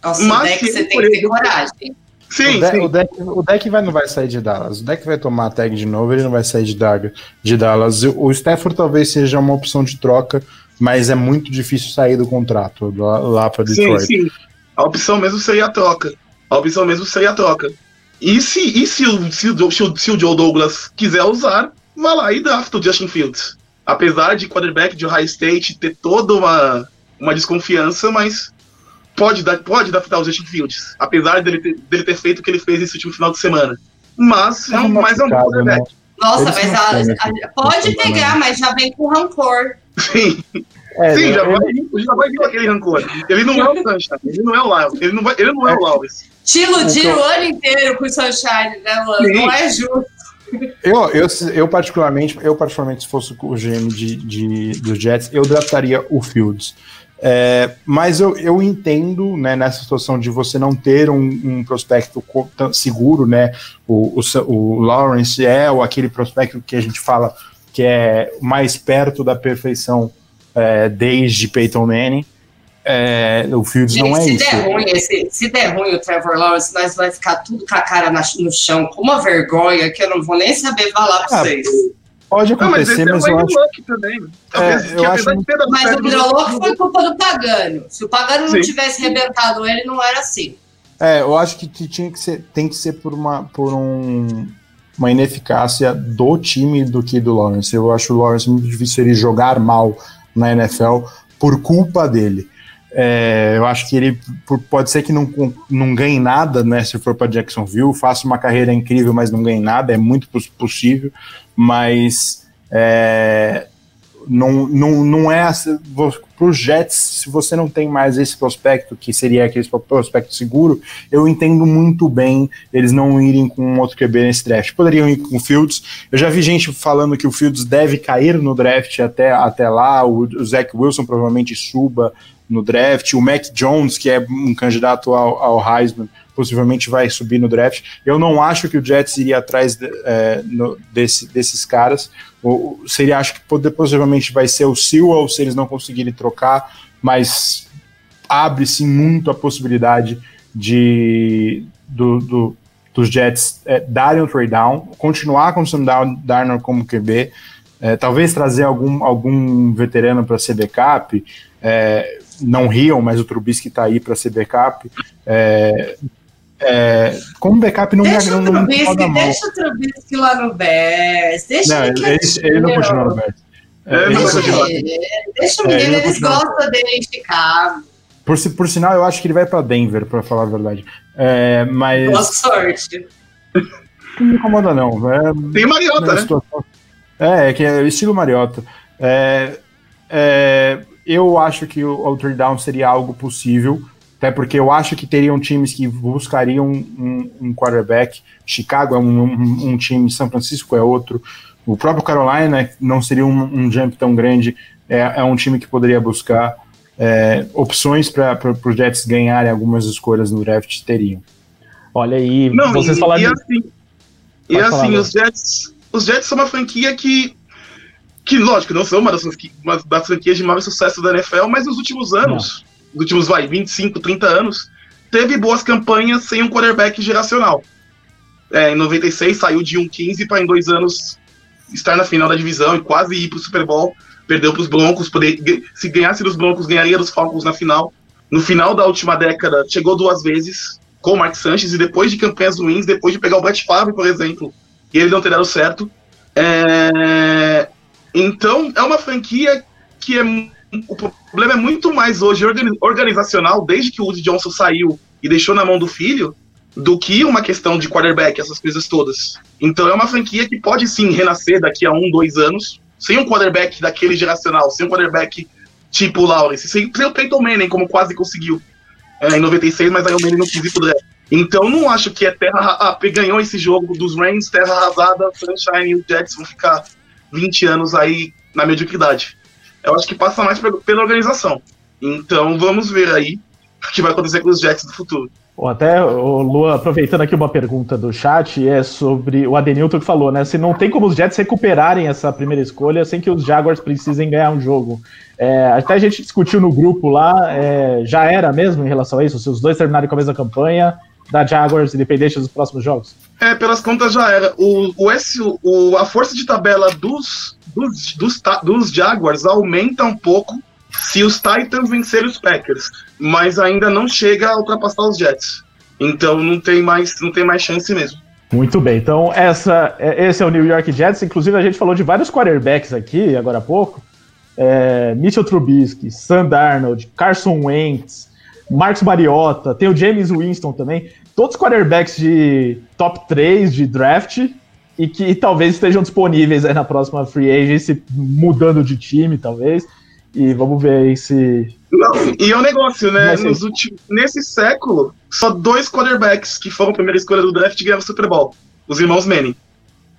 Nossa, mas o Dak você tem que ter coragem. Sim, o Dak não vai sair de Dallas. O Dak vai tomar a tag de novo, ele não vai sair de Dallas. O Stafford talvez seja uma opção de troca, mas é muito difícil sair do contrato lá para Detroit. Sim, sim. A opção mesmo seria a troca. E se o Joe Douglas quiser usar, vai lá e draft o Justin Fields. Apesar de quarterback de Ohio State ter toda uma desconfiança, mas... Pode adaptar o Justin Fields, apesar dele ter feito o que ele fez nesse último final de semana. Mas é um quarterback. Nossa, pode pegar, mas já vem com rancor. Sim. Sim, já vai vir aquele rancor. Ele não é o Sunshine, ele não é o Lawrence. Te iludiu o ano inteiro com o Sunshine, né, mano? Não é justo. Eu particularmente, se fosse o GM dos Jets, eu draftaria o Fields. Mas eu entendo, né, nessa situação de você não ter um prospecto seguro, né, o Lawrence aquele prospecto que a gente fala que é mais perto da perfeição desde Peyton Manning, o Fields não é isso. Se der ruim o Trevor Lawrence, nós vai ficar tudo com a cara no chão, com uma vergonha que eu não vou nem saber falar pra vocês. Pode acontecer, mas eu acho... Mas o Piroloco foi culpa do Pagano. Se o Pagano não tivesse arrebentado ele, não era assim. Eu acho que tem que ser por uma ineficácia do time do que do Lawrence. Eu acho o Lawrence muito difícil ele jogar mal na NFL por culpa dele. Eu acho que ele pode ser que não ganhe nada, né, se for para Jacksonville, faça uma carreira incrível, mas não ganhe nada, é muito possível, mas não é para os Jets. Se você não tem mais esse prospecto, que seria aquele prospecto seguro, eu entendo muito bem eles não irem com um outro QB nesse draft. Poderiam ir com o Fields. Eu já vi gente falando que o Fields deve cair no draft até lá, o Zach Wilson provavelmente suba no draft, o Mac Jones, que é um candidato ao Heisman, possivelmente vai subir no draft. Eu não acho que o Jets iria atrás desses caras. Seria, acho que possivelmente vai ser o Sewell, se eles não conseguirem trocar, mas abre-se muito a possibilidade dos Jets darem o trade-down, continuar com o Sam Darnold como QB, talvez trazer algum veterano para ser backup. Não riam, mas o Trubisky está aí para ser backup. Como backup não me agrada muito. Deixa o Trubisky lá no Bears. Ele não continua no Bears. Deixa o menino, eles gostam dele em Chicago. Por sinal, eu acho que ele vai para Denver, para falar a verdade. Mas... Boa sorte. Não me incomoda, não. Tem Mariota, né? Que é estilo Mariota. Eu acho que o trade down seria algo possível, até porque eu acho que teriam times que buscariam um quarterback. Chicago é um time, São Francisco é outro, o próprio Carolina não seria um jump tão grande, é um time que poderia buscar opções para os Jets ganharem algumas escolhas no draft, teriam. Olha aí, não, vocês falaram... E assim, os Jets são uma franquia que lógico, não são uma das franquias de maior sucesso da NFL, mas nos últimos anos, nos últimos 25, 30 anos, teve boas campanhas sem um quarterback geracional. Em 96 saiu de 1-15 para em 2 anos estar na final da divisão e quase ir para o Super Bowl, perdeu para os Broncos, se ganhasse dos Broncos, ganharia dos Falcons na final. No final da última década, chegou 2 vezes com o Mark Sanchez, e depois de campanhas ruins, depois de pegar o Brett Favre, por exemplo, e eles não tiveram certo. Então, é uma franquia que o problema é muito mais hoje organizacional, desde que o Woody Johnson saiu e deixou na mão do filho, do que uma questão de quarterback, essas coisas todas. Então, é uma franquia que pode sim renascer daqui a 1, 2 anos, sem um quarterback daquele geracional, sem um quarterback tipo o Lawrence, sem o Peyton Manning, como quase conseguiu em 96, mas aí o Manning não quis ir pro draft. Então, não acho que é terra... ganhou esse jogo dos Rams, terra arrasada, Sunshine e o Jets vão ficar 20 anos aí na mediocridade. Eu acho que passa mais pela organização. Então, vamos ver aí o que vai acontecer com os Jets do futuro. Bom, até, Luan, aproveitando aqui uma pergunta do chat, é sobre o Adenilton que falou, né? Se não tem como os Jets recuperarem essa primeira escolha sem que os Jaguars precisem ganhar um jogo. Até a gente discutiu no grupo lá, já era mesmo em relação a isso? Se os dois terminarem com a mesma campanha da Jaguars, independente dos próximos jogos? Pelas contas já era. A força de tabela dos Jaguars aumenta um pouco se os Titans vencerem os Packers, mas ainda não chega a ultrapassar os Jets. Então não tem mais chance mesmo. Muito bem, então esse é o New York Jets. Inclusive a gente falou de vários quarterbacks aqui agora há pouco. Mitchell Trubisky, Sam Darnold, Carson Wentz, Marcus Mariota, tem o James Winston também, todos quarterbacks de top 3 de draft e que talvez estejam disponíveis na próxima free agency, mudando de time talvez, e vamos ver aí se... Não, e é um negócio, né, nesse século, só 2 quarterbacks que foram a primeira escolha do draft ganharam o Super Bowl, os irmãos Manning.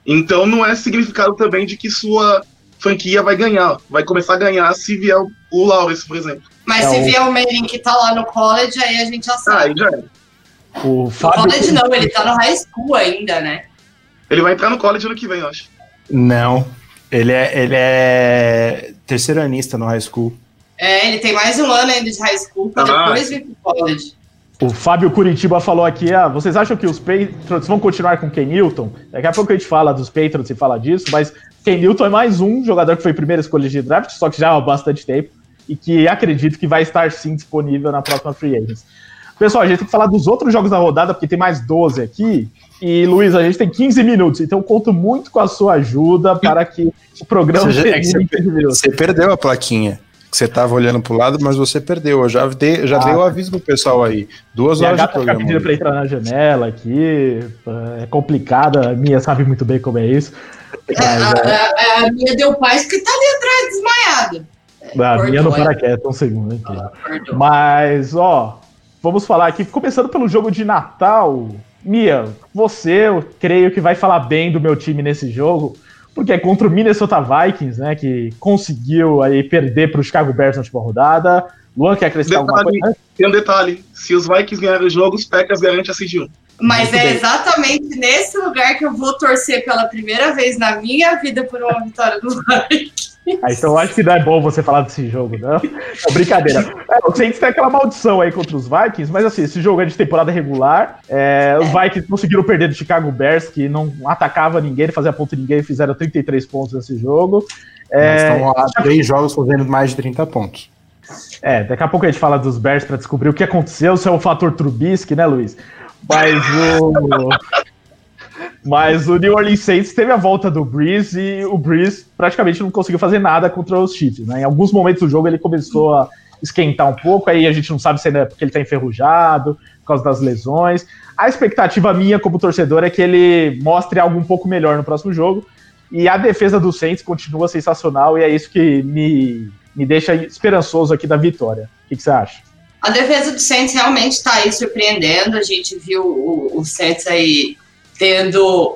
Então não é significado também de que sua franquia vai começar a ganhar se vier o Lawrence, por exemplo. Mas se vier o Manning que tá lá no college, aí a gente já sabe. O college não, ele tá no high school ainda, né? Ele vai entrar no college ano que vem, eu acho. Não, ele é terceiranista no high school. Ele tem mais 1 ano ainda de high school, pra depois vir pro college. O Fábio Curitiba falou aqui, vocês acham que os Patriots vão continuar com o Ken Newton? Daqui a pouco a gente fala dos Patriots e fala disso, mas Ken Newton é mais um jogador que foi primeira escolha de draft, só que já há bastante tempo, e que acredito que vai estar sim disponível na próxima free agency. Pessoal, a gente tem que falar dos outros jogos da rodada, porque tem mais 12 aqui, e Luiz, a gente tem 15 minutos, então eu conto muito com a sua ajuda para que o programa... Você perdeu a plaquinha. Que você estava olhando pro lado, mas você perdeu. Eu já dei o aviso pro pessoal aí. 2 horas de programa. A gata pedindo para entrar na janela aqui. É complicada. A Mia sabe muito bem como é isso. A Mia deu paz que tá ali atrás, desmaiada. A Mia não para quieto, um segundo aqui. Mas, vamos falar aqui. Começando pelo jogo de Natal. Mia, você, eu creio que vai falar bem do meu time nesse jogo. Porque é contra o Minnesota Vikings, né, que conseguiu aí perder para o Chicago Bears na última rodada. Luan, quer acrescentar alguma coisa? Né? Tem um detalhe, se os Vikings ganharem o jogo, os Packers garantem a seed 1. Mas é exatamente nesse lugar que eu vou torcer pela primeira vez na minha vida por uma vitória dos Vikings. Então acho que não é bom você falar desse jogo, não? É brincadeira. Eu sei que tem aquela maldição aí contra os Vikings, mas assim, esse jogo é de temporada regular. Os Vikings conseguiram perder do Chicago Bears, que não atacava ninguém, não fazia ponto de ninguém, fizeram 33 pontos nesse jogo. Estão lá 3 jogos fazendo mais de 30 pontos. Daqui a pouco a gente fala dos Bears para descobrir o que aconteceu, se é o fator Trubisky, né, Luiz? Mas o New Orleans Saints teve a volta do Brees e o Brees praticamente não conseguiu fazer nada contra os Chiefs, né? Em alguns momentos do jogo ele começou a esquentar um pouco, aí a gente não sabe se ainda é porque ele tá enferrujado, por causa das lesões. A expectativa minha como torcedor é que ele mostre algo um pouco melhor no próximo jogo, e a defesa do Saints continua sensacional e é isso que me deixa esperançoso aqui da vitória. O que você acha? A defesa do Saints realmente está aí surpreendendo. A gente viu o Saints aí tendo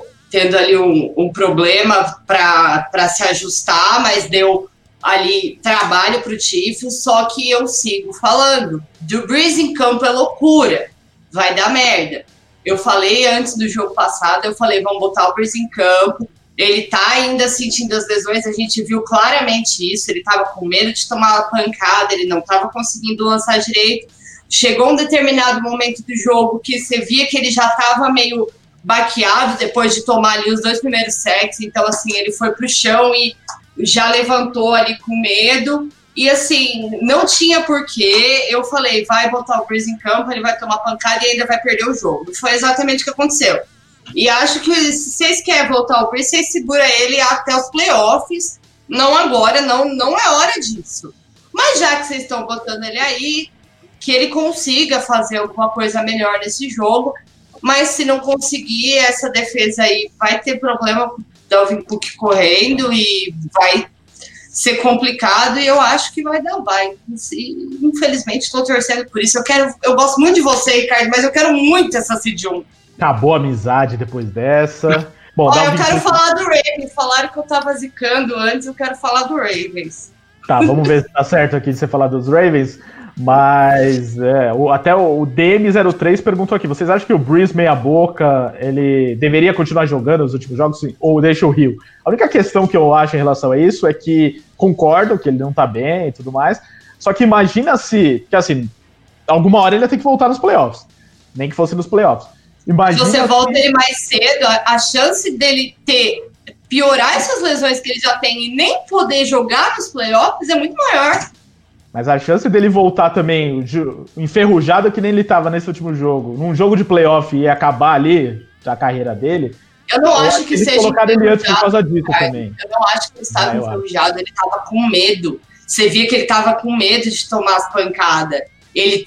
ali um problema para se ajustar, mas deu ali trabalho para o Chiefs. Só que eu sigo falando, Drew Brees em campo é loucura, vai dar merda. Eu falei antes do jogo passado, vamos botar o Brees em campo. Ele tá ainda sentindo as lesões, a gente viu claramente isso, ele tava com medo de tomar a pancada, ele não tava conseguindo lançar direito. Chegou um determinado momento do jogo que você via que ele já tava meio baqueado depois de tomar ali os dois primeiros sacks, então assim, ele foi pro chão e já levantou ali com medo, e assim, não tinha porquê. Eu falei, vai botar o Brees em campo, ele vai tomar pancada e ainda vai perder o jogo. Foi exatamente o que aconteceu. E acho que se vocês querem voltar ao Brees, vocês seguram ele até os playoffs. Não agora, não é hora disso. Mas já que vocês estão botando ele aí, que ele consiga fazer alguma coisa melhor nesse jogo. Mas se não conseguir, essa defesa aí vai ter problema com o Dalvin Cook correndo e vai ser complicado. E eu acho que vai dar bye. Infelizmente, estou torcendo por isso. Eu gosto muito de você, Ricardo, mas eu quero muito essa Seed 1. Acabou a amizade depois dessa. Bom, eu quero falar do Ravens. Falaram que eu tava zicando antes, eu quero falar do Ravens. Tá, vamos ver se tá certo aqui de você falar dos Ravens. Mas até o DM03 perguntou aqui, vocês acham que o Brees meia boca, ele deveria continuar jogando nos últimos jogos? Sim, ou deixa o Rio? A única questão que eu acho em relação a isso é que concordo que ele não tá bem e tudo mais, só que imagina se, que assim, alguma hora ele tem que voltar nos playoffs, nem que fosse nos playoffs. Imagina se você volta ele mais cedo, a chance dele piorar essas lesões que ele já tem e nem poder jogar nos playoffs é muito maior. Mas a chance dele voltar também enferrujado que nem ele estava nesse último jogo, num jogo de playoff e acabar ali a carreira dele... Eu não acho que seja enferrujado, ele antes por causa disso também. Eu não acho que ele estava enferrujado, ele estava com medo. Você via que ele estava com medo de tomar as pancadas. Ele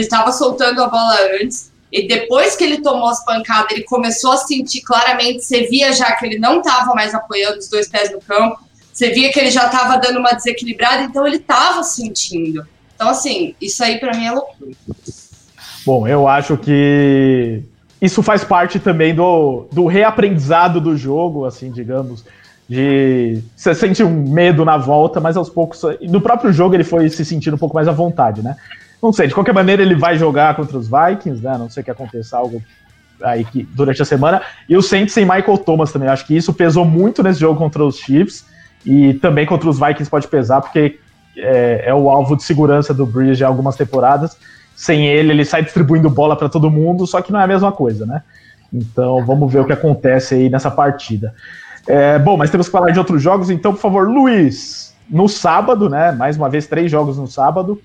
estava soltando a bola antes. E depois que ele tomou as pancadas, ele começou a sentir claramente, você via já que ele não estava mais apoiando os dois pés no campo, você via que ele já estava dando uma desequilibrada, então ele estava sentindo. Então, assim, isso aí para mim é loucura. Bom, eu acho que isso faz parte também do reaprendizado do jogo, assim, digamos, de você sente um medo na volta, mas aos poucos, no próprio jogo ele foi se sentindo um pouco mais à vontade, né? Não sei, de qualquer maneira ele vai jogar contra os Vikings, né? Não sei que aconteça algo aí durante a semana. E o Saints sem Michael Thomas também. Acho que isso pesou muito nesse jogo contra os Chiefs e também contra os Vikings pode pesar, porque é o alvo de segurança do Brees já há algumas temporadas. Sem ele, ele sai distribuindo bola para todo mundo, só que não é a mesma coisa, né? Então vamos ver o que acontece aí nessa partida. Bom, mas temos que falar de outros jogos, então, por favor, Luiz, no sábado, né? Mais uma vez, 3 jogos no sábado.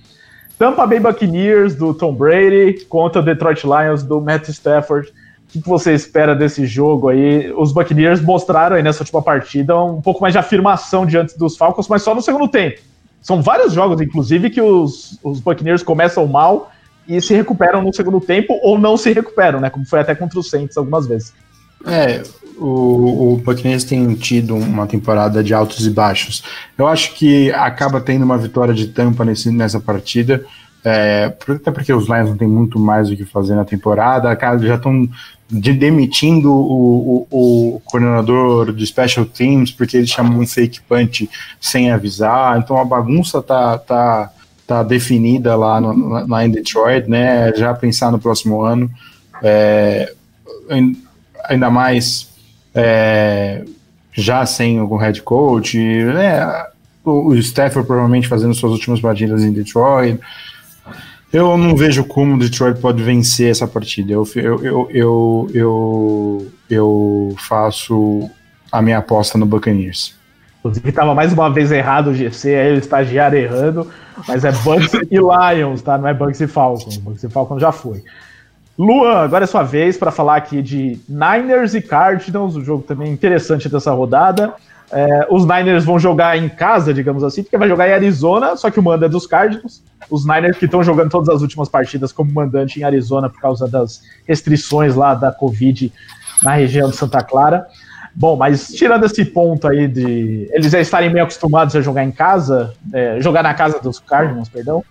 Tampa Bay Buccaneers, do Tom Brady, contra o Detroit Lions, do Matt Stafford. O que você espera desse jogo aí? Os Buccaneers mostraram aí nessa última partida um pouco mais de afirmação diante dos Falcons, mas só no segundo tempo. São vários jogos, inclusive, que os Buccaneers começam mal e se recuperam no segundo tempo ou não se recuperam, né? Como foi até contra o Saints algumas vezes. O Buccaneers tem tido uma temporada de altos e baixos. Eu acho que acaba tendo uma vitória de Tampa nessa partida, até porque os Lions não tem muito mais o que fazer na temporada, já estão demitindo o coordenador de Special Teams, porque eles chamam um fake punch sem avisar, então a bagunça tá definida lá em Detroit, né? Já pensar no próximo ano, ainda mais... já sem algum head coach, né, o Stafford provavelmente fazendo suas últimas partidas em Detroit. Eu não vejo como o Detroit pode vencer essa partida. Eu faço a minha aposta no Buccaneers. Inclusive estava mais uma vez errado o GC, aí o estagiário errando, mas é Bucks e Lions, tá? Não é Bucks e Falcons. Bucks e Falcons já foi. Luan, agora é sua vez para falar aqui de Niners e Cardinals, um jogo também interessante dessa rodada. Os Niners vão jogar em casa, digamos assim, porque vai jogar em Arizona, só que o mando é dos Cardinals. Os Niners que estão jogando todas as últimas partidas como mandante em Arizona por causa das restrições lá da Covid na região de Santa Clara. Bom, mas tirando esse ponto aí de eles já estarem meio acostumados a jogar em casa, jogar na casa dos Cardinals, perdão,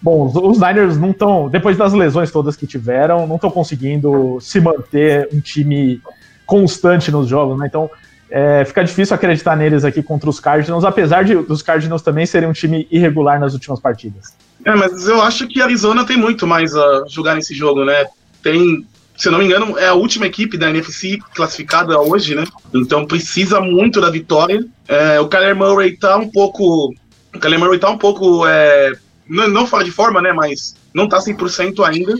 Bom, os Niners não estão, depois das lesões todas que tiveram, não estão conseguindo se manter um time constante nos jogos, né? Então fica difícil acreditar neles aqui contra os Cardinals, apesar de os Cardinals também serem um time irregular nas últimas partidas. Mas eu acho que a Arizona tem muito mais a jogar nesse jogo, né? Tem, se eu não me engano, é a última equipe da NFC classificada hoje, né? Então precisa muito da vitória. O Kyler Murray tá um pouco... O Kyler Murray tá um pouco, não fora de forma, né, mas não tá 100% ainda,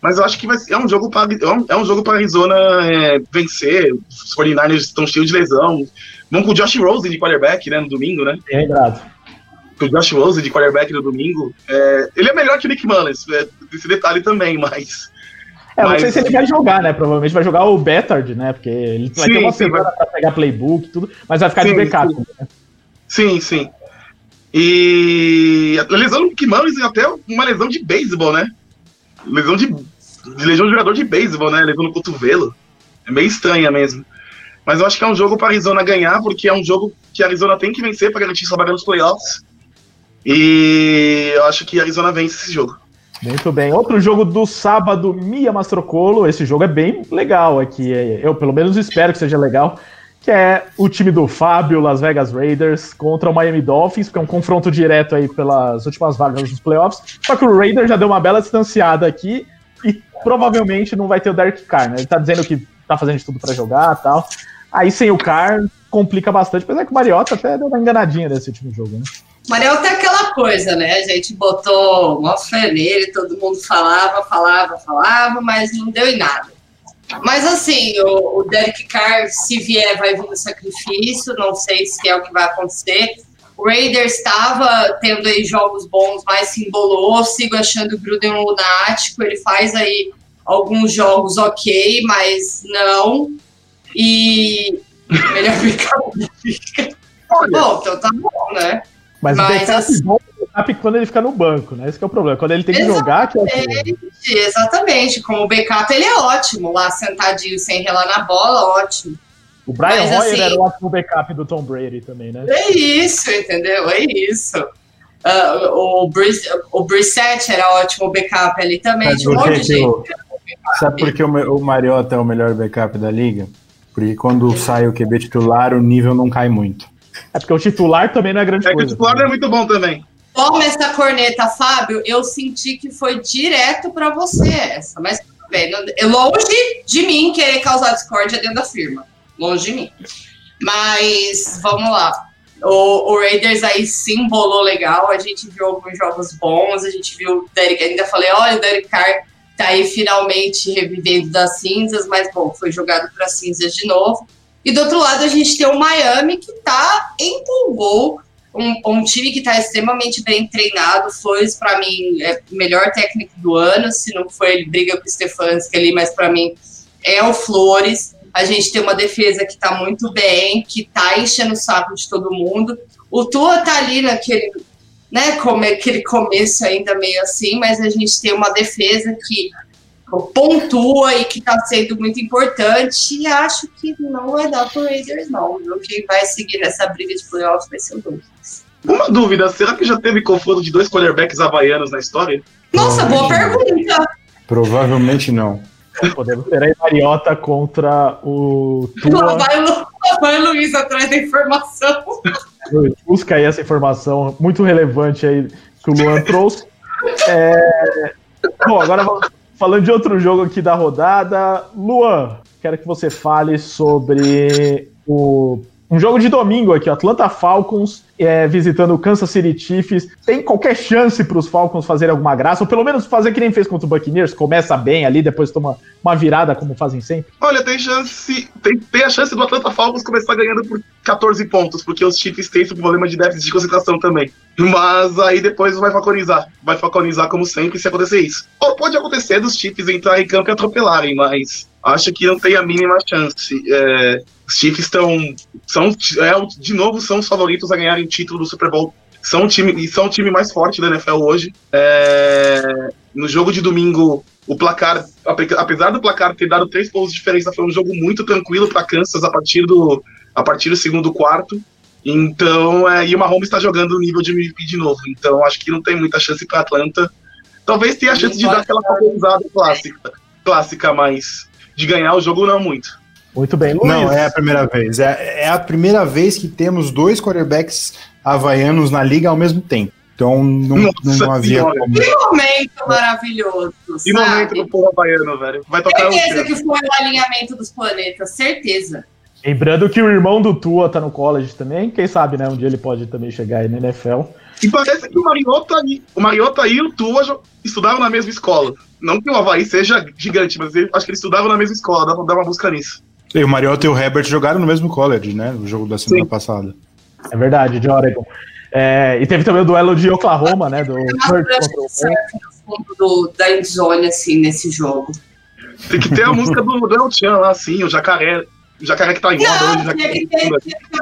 mas eu acho que é um jogo para Arizona vencer. Os 49ers estão cheios de lesão, vão com o Josh Rosen de quarterback, né, no domingo, né? É verdade. O Josh Rosen de quarterback no domingo, ele é melhor que o Nick Mullens, esse detalhe também, mas... não sei se ele vai jogar, né, provavelmente vai jogar o Beathard, né, porque ele vai ter uma semana pra pegar playbook e tudo, mas vai ficar de backup, né? Sim. E a lesão do Kimanes é até uma lesão de beisebol, né? Lesão de jogador de beisebol, né? Lesão no cotovelo. É meio estranha mesmo. Mas eu acho que é um jogo para a Arizona ganhar, porque é um jogo que a Arizona tem que vencer para garantir sua vaga nos playoffs. E eu acho que a Arizona vence esse jogo. Muito bem. Outro jogo do sábado, Mia Mastrocolo. Esse jogo é bem legal aqui. Eu, pelo menos, espero que seja legal. Que é o time do Fábio, Las Vegas Raiders, contra o Miami Dolphins, que é um confronto direto aí pelas últimas vagas dos playoffs. Só que o Raiders já deu uma bela distanciada aqui e provavelmente não vai ter o Derek Carr, né? Ele tá dizendo que tá fazendo de tudo pra jogar e tal. Aí sem o Carr complica bastante, apesar que o Mariota até deu uma enganadinha nesse último jogo, né? Mariota é aquela coisa, né? A gente botou uma fé nele, todo mundo falava, mas não deu em nada. Mas assim, o Derek Carr, se vier, vai vir no sacrifício, não sei se é o que vai acontecer. O Raiders estava tendo aí jogos bons, mas se embolou, sigo achando o Gruden um lunático, ele faz aí alguns jogos ok, mas não, e melhor ficar bom, então tá bom, né? Mas assim... quando ele fica no banco, né? Esse que é o problema. Quando ele tem que jogar... Exatamente. Como o backup, ele é ótimo. Lá sentadinho, sem relar na bola, ótimo. O Brian Hoyer assim, era o ótimo backup do Tom Brady também, né? É isso, entendeu? É isso. O Brissett era ótimo backup ali também. De um monte de jeito. Sabe por que o Mariota é o melhor backup da liga? Porque quando sai o QB titular, o nível não cai muito. É porque o titular também não é grande coisa. O titular não é muito bom também. Toma essa corneta, Fábio, eu senti que foi direto pra você essa, mas tudo bem, longe de mim querer causar discórdia dentro da firma, longe de mim, mas vamos lá, o Raiders aí se embolou legal, a gente viu alguns jogos bons, a gente viu o Derek, ainda falei, olha, o Derek Carr tá aí finalmente revivendo das cinzas, mas bom, foi jogado pra cinzas de novo, e do outro lado a gente tem o Miami que tá empolgou. Um time que está extremamente bem treinado, Flores, para mim, é o melhor técnico do ano, se não for ele briga com o Stefanski ali, mas para mim é o Flores. A gente tem uma defesa que está muito bem, que está enchendo o saco de todo mundo. O Tua está ali naquele, né, aquele começo ainda meio assim, mas a gente tem uma defesa que pontua e que está sendo muito importante, e acho que não vai dar pro Raiders, não. Quem vai seguir nessa briga de playoffs vai ser o Douglas. Uma dúvida, será que já teve confronto de dois quarterbacks havaianos na história? Nossa, boa pergunta! Provavelmente não. Podemos ter a Mariota contra o Tua. Vai Luiz atrás da informação. Luiz, busca aí essa informação muito relevante aí que o Luan trouxe. Bom, agora vamos... Falando de outro jogo aqui da rodada, Luan, quero que você fale sobre um jogo de domingo aqui, Atlanta Falcons visitando o Kansas City Chiefs. Tem qualquer chance para os Falcons fazerem alguma graça, ou pelo menos fazer que nem fez contra o Buccaneers, começa bem ali, depois toma uma virada como fazem sempre? Olha, tem a chance do Atlanta Falcons começar ganhando por 14 pontos, porque os Chiefs têm esse problema de déficit de concentração também. Mas aí depois vai falconizar como sempre se acontecer isso. Ou pode acontecer dos Chiefs entrar em campo e atropelarem, mas acho que não tem a mínima chance. Os Chiefs são os favoritos a ganharem o título do Super Bowl. São o time mais forte da NFL hoje. No jogo de domingo, o placar, apesar do placar ter dado 3 pontos de diferença, foi um jogo muito tranquilo para Kansas a partir do segundo quarto. Então, e o Mahomes está jogando no nível de MVP de novo, então acho que não tem muita chance para Atlanta. Talvez tenha a chance de dar aquela valorizada clássica, mas de ganhar o jogo não muito. Muito bem, Luiz. Não, é a primeira vez. É a primeira vez que temos dois quarterbacks havaianos na liga ao mesmo tempo. Então não havia como... Que momento maravilhoso, que sabe? Momento do povo havaiano, velho. Vai tocar certeza que foi o alinhamento dos planetas, certeza. Lembrando que o irmão do Tua tá no college também. Quem sabe, né? Um dia ele pode também chegar aí na NFL. E parece que o Mariota e o Tua estudaram na mesma escola. Não que o Havaí seja gigante, mas acho que eles estudavam na mesma escola. Dá uma busca nisso. E o Mariota e o Herbert jogaram no mesmo college, né? No jogo da semana passada. É verdade, de Oregon. E teve também o duelo de Oklahoma, né? Da endzone, assim, nesse jogo. Tem que ter a música do El Chan lá, assim, o Jacaré. O Jacaré que tá em moda hoje. Tinha que ter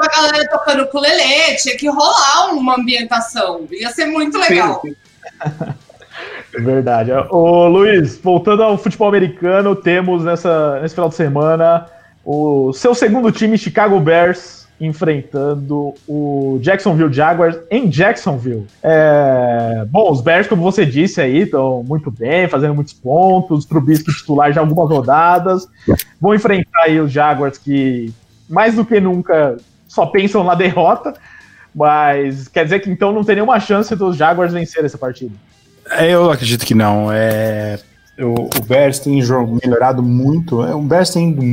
a galera tocando ukulele, tinha que rolar uma ambientação. Ia ser muito legal. Sim. Verdade. Ô, Luiz, voltando ao futebol americano, temos nesse final de semana o seu segundo time, Chicago Bears, enfrentando o Jacksonville Jaguars em Jacksonville. Bom, os Bears, como você disse aí, estão muito bem, fazendo muitos pontos, Trubisky titular já algumas rodadas, vão enfrentar aí os Jaguars que, mais do que nunca, só pensam na derrota, mas quer dizer que então não tem nenhuma chance dos Jaguars vencer essa partida. Eu acredito que não. O Bears tem melhorado muito. O Bears tem indo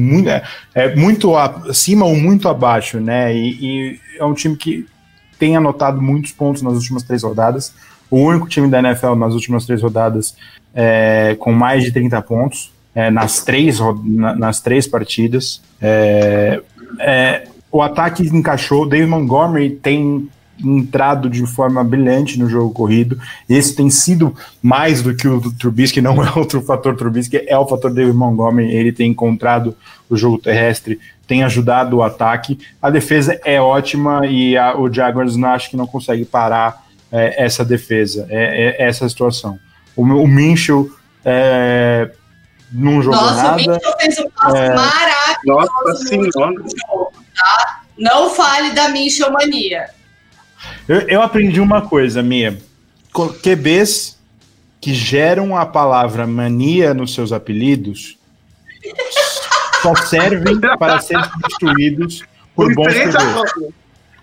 muito acima ou muito abaixo, né? E é um time que tem anotado muitos pontos nas últimas três rodadas. O único time da NFL nas últimas três rodadas com mais de 30 pontos nas três partidas. O ataque encaixou. David Montgomery tem entrado de forma brilhante no jogo corrido. Esse tem sido mais do que o do Trubisky, não é outro fator Trubisky, é o fator David Montgomery. Ele tem encontrado o jogo terrestre, tem ajudado o ataque. A defesa é ótima e o Jaguars acho que não consegue parar essa defesa, essa situação. O Minchel não jogou nada. O Minchel fez um passo maravilhoso. Jogo, tá? Não fale da Minchel mania. Eu aprendi uma coisa, Mia. QBs que geram a palavra mania nos seus apelidos só servem para serem substituídos por bons QBs.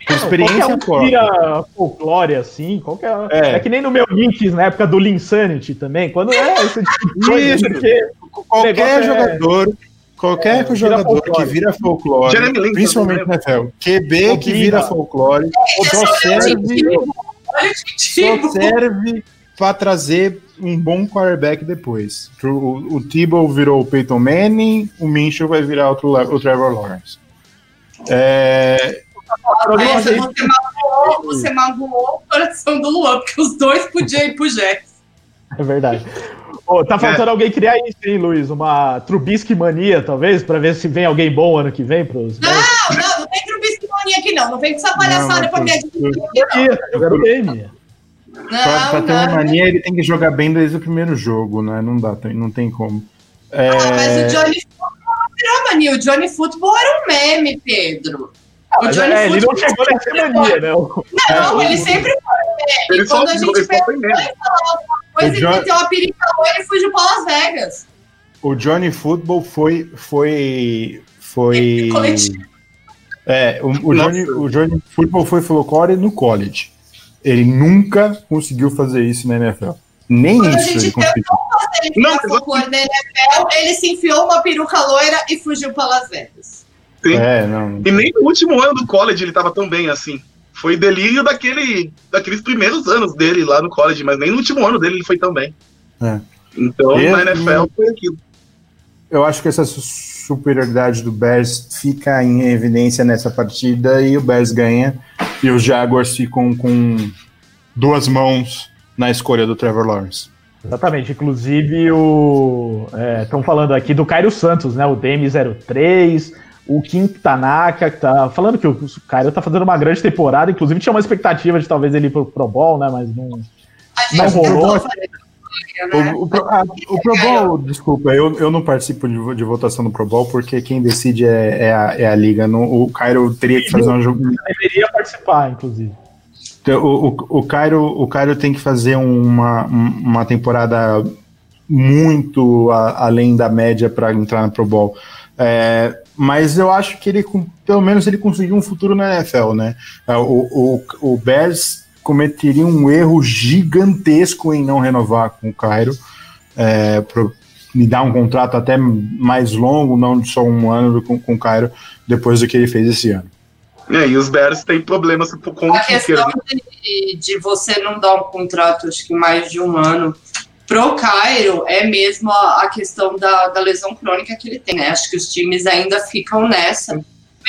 Por experiência própria. Folclore, assim, é que nem no meu Knicks, na época do Linsanity também, quando esse tipo de coisa, Qualquer jogador que vira folclore, principalmente na NFL, QB que vira folclore, só serve para trazer um bom quarterback depois. O Tebow virou o Peyton Manning, o Minshew vai virar o Trevor Lawrence. Você magoou o coração do Luan, porque os dois podiam ir pro Jets. É verdade. Oh, tá faltando alguém criar isso, hein, Luiz? Uma Trubisky mania, talvez, pra ver se vem alguém bom ano que vem pros... Não tem Trubisky mania aqui, não. Não vem com essa palhaçada pra me admitir. Eu quero bem, Mia. Pra ter uma mania, ele tem que jogar bem desde o primeiro jogo, né? Não dá, não tem como. Mas o Johnny Football não virou mania. O Johnny Football era um meme, Pedro. Ele não chegou nessa mania, não. Não, ele sempre foi meme. Quando a gente pegou ele falava... Mas ele meteu a perica e fugiu para Las Vegas. O Johnny Football foi coletivo. O Johnny Football foi folclore no college. Ele nunca conseguiu fazer isso na NFL. Nem quando isso ele conseguiu. Folclore na NFL, ele se enfiou uma peruca loira e fugiu para Las Vegas. Sim. E nem no último ano do college ele estava tão bem assim. Foi delírio daqueles primeiros anos dele lá no college, mas nem no último ano dele ele foi tão bem. Então, na NFL foi aquilo. Eu acho que essa superioridade do Bears fica em evidência nessa partida e o Bears ganha. E os Jaguars ficam com duas mãos na escolha do Trevor Lawrence. Exatamente, inclusive estão falando aqui do Cairo Santos, né? O DM03... O Kim Tanaka, que tá falando que o Cairo tá fazendo uma grande temporada, inclusive tinha uma expectativa de talvez ele ir pro Pro Bowl, né, mas não rolou. Né? O Pro Bowl, desculpa, eu não participo de votação do Pro Bowl, porque quem decide é a liga. O Cairo teria que fazer um jogo. Deveria participar, inclusive. O Cairo tem que fazer uma temporada muito além da média para entrar no Pro Bowl. Mas eu acho que ele, pelo menos, ele conseguiu um futuro na NFL, né? O Bears cometeria um erro gigantesco em não renovar com o Cairo, me dar um contrato até mais longo, não só um ano com o Cairo, depois do que ele fez esse ano. E os Bears têm problemas com a questão de você não dar um contrato, acho que mais de um ano, pro Cairo é mesmo a questão da lesão crônica que ele tem, né? Acho que os times ainda ficam nessa.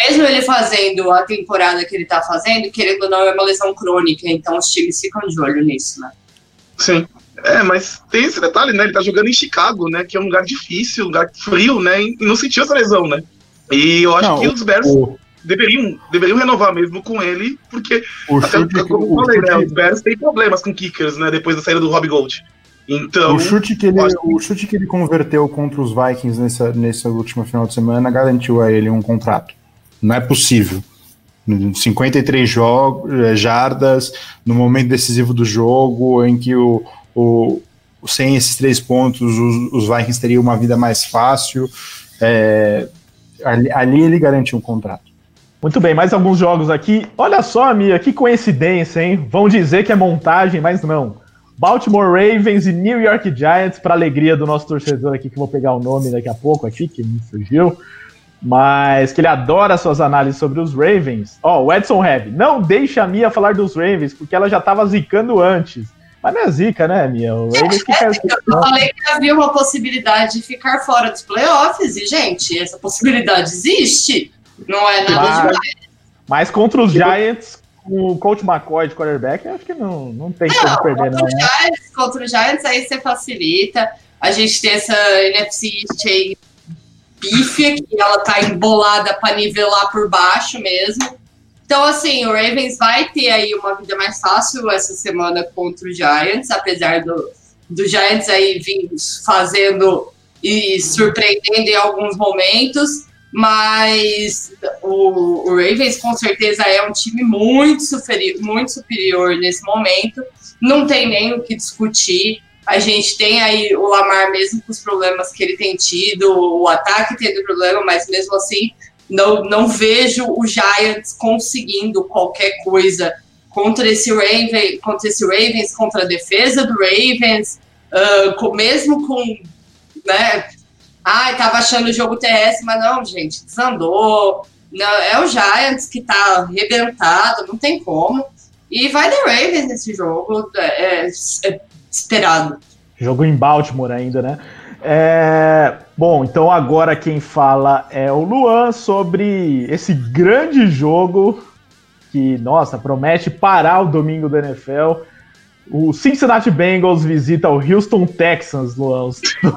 Mesmo ele fazendo a temporada que ele tá fazendo, querendo ou não, é uma lesão crônica, então os times ficam de olho nisso, né? Sim. Mas tem esse detalhe, né? Ele tá jogando em Chicago, né? Que é um lugar difícil, um lugar frio, né? E não sentiu essa lesão, né? E eu acho que os Bears deveriam renovar mesmo com ele, porque, como eu falei, né? Os Bears têm problemas com kickers, né? Depois da saída do Robbie Gould. Então, o chute que ele converteu contra os Vikings nessa última final de semana garantiu a ele um contrato. Não é possível. 53 jardas no momento decisivo do jogo, em que sem esses 3 pontos os Vikings teriam uma vida mais fácil. Ali ele garantiu um contrato. Muito bem, mais alguns jogos aqui. Olha só, Mia, que coincidência, hein? Vão dizer que é montagem, mas não. Baltimore Ravens e New York Giants, para alegria do nosso torcedor aqui, que eu vou pegar o nome daqui a pouco aqui, que me surgiu. Mas que ele adora suas análises sobre os Ravens. O Edson Heavy, não deixa a Mia falar dos Ravens, porque ela já estava zicando antes. Mas não é zica, né, Mia? O Ravens que caiu. Eu falei que havia uma possibilidade de ficar fora dos playoffs, e, gente, essa possibilidade existe. Não é nada demais. Mas contra os Giants, o Colt McCoy de quarterback, acho que não tem como perder, não. Contra os Giants, aí você facilita. A gente tem essa NFC cheia. Pífia, que ela tá embolada para nivelar por baixo mesmo. Então, assim, o Ravens vai ter aí uma vida mais fácil essa semana contra o Giants, apesar do Giants aí vir fazendo e surpreendendo em alguns momentos, mas o Ravens com certeza é um time muito superior nesse momento, não tem nem o que discutir. A gente tem aí o Lamar, mesmo com os problemas que ele tem tido, o ataque tendo problema, mas mesmo assim não vejo o Giants conseguindo qualquer coisa contra esse Ravens, contra a defesa do Ravens, mesmo com, né, tava achando o jogo terrestre, mas não, gente, desandou. Não, é o Giants que tá arrebentado, não tem como. E vai The Ravens nesse jogo, esperado. Jogo em Baltimore ainda, né? Bom, então agora quem fala é o Luan sobre esse grande jogo que, nossa, promete parar o domingo da NFL. O Cincinnati Bengals visita o Houston Texans, Luan.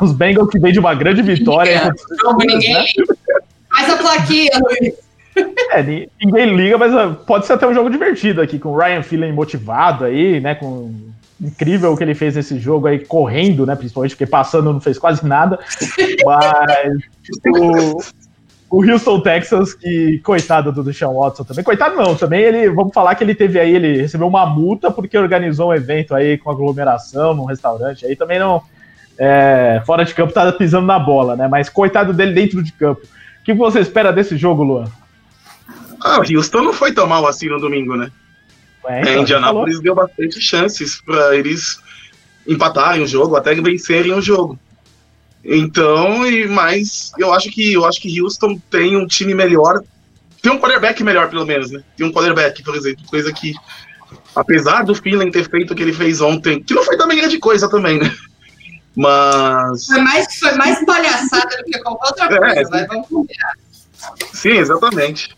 Os Bengals que vêm de uma grande vitória. Ninguém faz a plaquinha, Luiz. Ninguém liga, mas pode ser até um jogo divertido aqui, com o Ryan Feeling motivado aí, né, incrível o que ele fez nesse jogo aí, correndo, né? Principalmente porque passando não fez quase nada. Mas o Houston Texans, que coitado do Deshaun Watson também. Coitado não, também ele, vamos falar que ele teve aí, ele recebeu uma multa porque organizou um evento aí com aglomeração num restaurante. Aí também não, fora de campo, tá pisando na bola, né? Mas coitado dele dentro de campo. O que você espera desse jogo, Luan? O Houston não foi tão mal assim no domingo, né? Então, Indianapolis deu bastante chances para eles empatarem o jogo, até vencerem o jogo. Então, mas eu acho que Houston tem um time melhor, tem um quarterback melhor, pelo menos, né? Tem um quarterback, por exemplo, coisa que, apesar do Phelan ter feito o que ele fez ontem, que não foi também grande coisa também, né? Mas... Foi mais palhaçada do que qualquer outra coisa, mas vamos combinar. Sim, exatamente.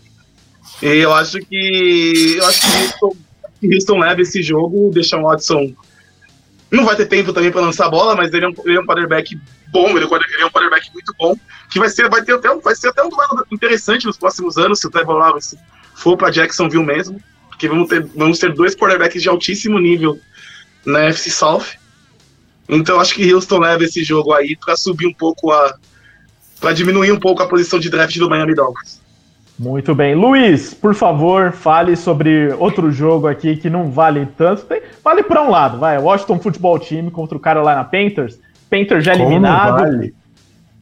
E eu acho que Houston leva esse jogo, deixa o Watson. Não vai ter tempo também para lançar a bola, mas ele é um quarterback bom, ele é um quarterback muito bom, que vai ser até um duelo interessante nos próximos anos, se o Trevor Lawrence for para Jacksonville mesmo, porque vamos ter dois quarterbacks de altíssimo nível na NFC South. Então acho que Houston leva esse jogo aí para subir um pouco para diminuir um pouco a posição de draft do Miami Dolphins. Muito bem. Luiz, por favor, fale sobre outro jogo aqui que não vale tanto. Vale para um lado, vai. Washington Football Team contra o Carolina Panthers. Panthers já eliminado.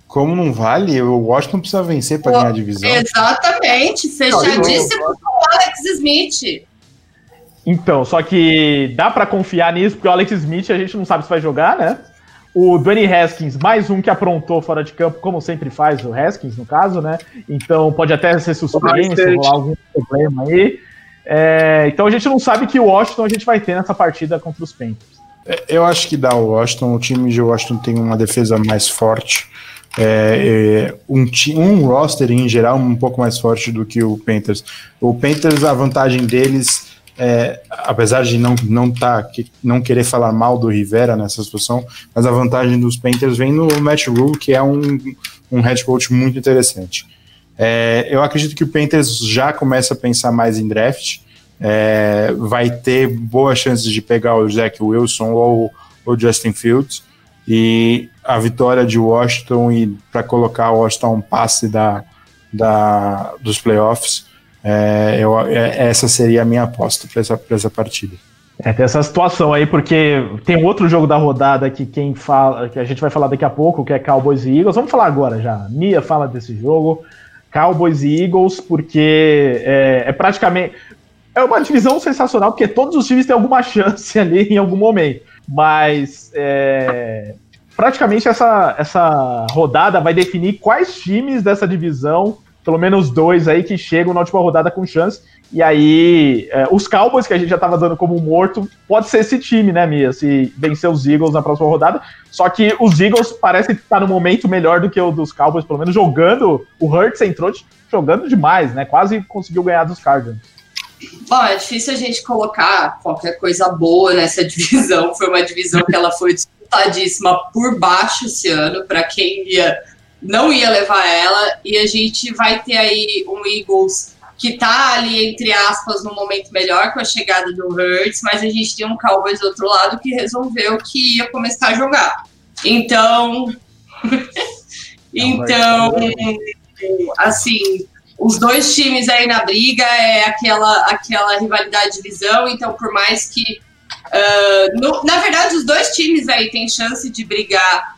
Como não vale? O Washington precisa vencer para ganhar a divisão. Exatamente. Fechadíssimo com o Alex Smith. Então, só que dá para confiar nisso, porque o Alex Smith a gente não sabe se vai jogar, né? O Dwayne Haskins, mais um que aprontou fora de campo, como sempre faz o Haskins, no caso, né? Então pode até ser suspenso, rolar algum problema aí. Então a gente não sabe que Washington a gente vai ter nessa partida contra os Panthers. Eu acho que dá o Washington. O time de Washington tem uma defesa mais forte. Um roster em geral um pouco mais forte do que o Panthers. O Panthers, a vantagem deles... apesar de não querer falar mal do Rivera nessa situação, mas a vantagem dos Panthers vem no Matt Rule, que é um head coach muito interessante. Eu acredito que o Panthers já começa a pensar mais em draft, vai ter boas chances de pegar o Zach Wilson ou o Justin Fields, e a vitória de Washington, e para colocar o Washington um passe dos playoffs. Essa seria a minha aposta para essa partida. Tem essa situação aí, porque tem outro jogo da rodada que a gente vai falar daqui a pouco, que é Cowboys e Eagles. Vamos falar agora já. Mia fala desse jogo, Cowboys e Eagles, porque é praticamente... É uma divisão sensacional, porque todos os times têm alguma chance ali em algum momento. Mas praticamente essa rodada vai definir quais times dessa divisão, pelo menos dois aí, que chegam na última rodada com chance, e aí os Cowboys, que a gente já estava dando como morto, pode ser esse time, né, Mia, se vencer os Eagles na próxima rodada. Só que os Eagles parecem estar no momento melhor do que o dos Cowboys, pelo menos jogando. O Hurts entrou jogando demais, né, quase conseguiu ganhar dos Cardinals. Bom, é difícil a gente colocar qualquer coisa boa nessa divisão. Foi uma divisão que ela foi disputadíssima por baixo esse ano, para quem não ia levar ela, e a gente vai ter aí um Eagles que tá ali, entre aspas, num momento melhor com a chegada do Hurts, mas a gente tem um Cowboys do outro lado que resolveu que ia começar a jogar. Então, assim, os dois times aí na briga, é aquela rivalidade de divisão. Então, por mais que... na verdade, os dois times aí têm chance de brigar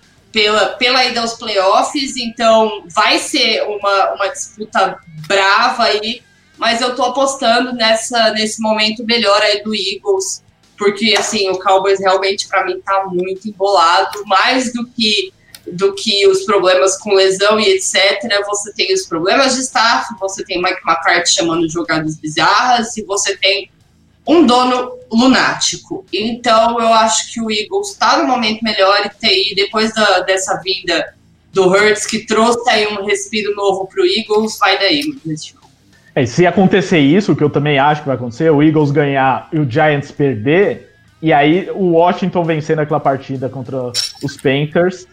pela ida aos playoffs, então vai ser uma disputa brava aí, mas eu tô apostando nesse momento melhor aí do Eagles, porque assim, o Cowboys realmente pra mim tá muito embolado, mais do que os problemas com lesão e etc. Você tem os problemas de staff, você tem Mike McCarthy chamando jogadas bizarras, e você tem um dono lunático. Então eu acho que o Eagles está no momento melhor, e depois dessa vinda do Hurts, que trouxe aí um respiro novo para o Eagles, vai daí nesse jogo. Se acontecer isso, que eu também acho que vai acontecer, o Eagles ganhar e o Giants perder, e aí o Washington vencendo aquela partida contra os Panthers,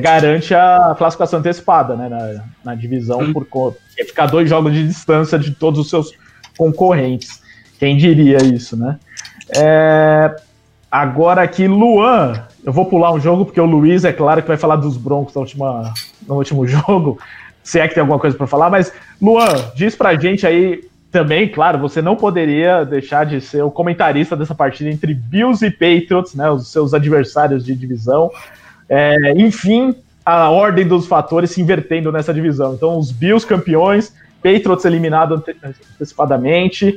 garante a classificação antecipada, né, na divisão, por ficar 2 jogos de distância de todos os seus concorrentes. Quem diria isso, né? Agora aqui, Luan, eu vou pular um jogo, porque o Luiz, é claro, que vai falar dos Broncos no último jogo, se é que tem alguma coisa para falar. Mas, Luan, diz pra gente aí também, claro, você não poderia deixar de ser o comentarista dessa partida entre Bills e Patriots, né, os seus adversários de divisão. Enfim, a ordem dos fatores se invertendo nessa divisão. Então, os Bills campeões... Patriots eliminado antecipadamente.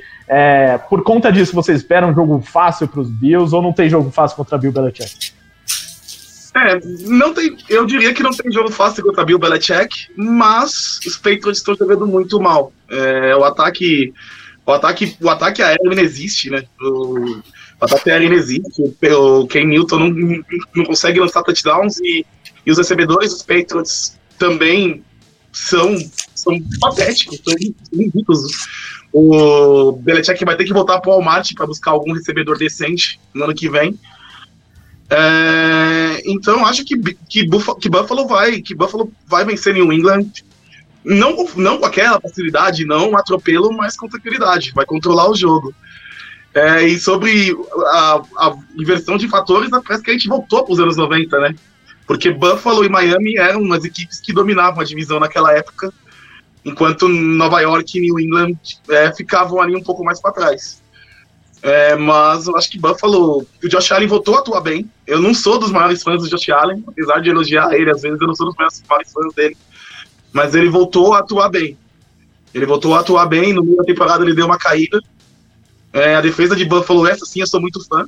Por conta disso, você espera um jogo fácil para os Bills, ou não tem jogo fácil contra Bill Belichick? Não tem. Eu diria que não tem jogo fácil contra Bill Belichick, mas os Patriots estão jogando muito mal. O ataque aéreo não existe, né? O ataque aéreo não existe. O Ken Newton não consegue lançar touchdowns, e os recebedores dos Patriots também são patéticos, são ridículos. O Belichick vai ter que voltar pro Walmart para buscar algum recebedor decente no ano que vem. Então acho que Buffalo vai vencer New England, não com aquela facilidade, não um atropelo, mas com tranquilidade, vai controlar o jogo. E sobre a inversão de fatores, parece que a gente voltou para os anos 90, né? Porque Buffalo e Miami eram as equipes que dominavam a divisão naquela época, enquanto Nova York e New England ficavam ali um pouco mais para trás. Mas eu acho que Buffalo, o Josh Allen voltou a atuar bem. Eu não sou dos maiores fãs do Josh Allen, apesar de elogiar ele, às vezes eu não sou dos maiores fãs dele, mas ele voltou a atuar bem. No meio da temporada ele deu uma caída. A defesa de Buffalo, essa sim, eu sou muito fã.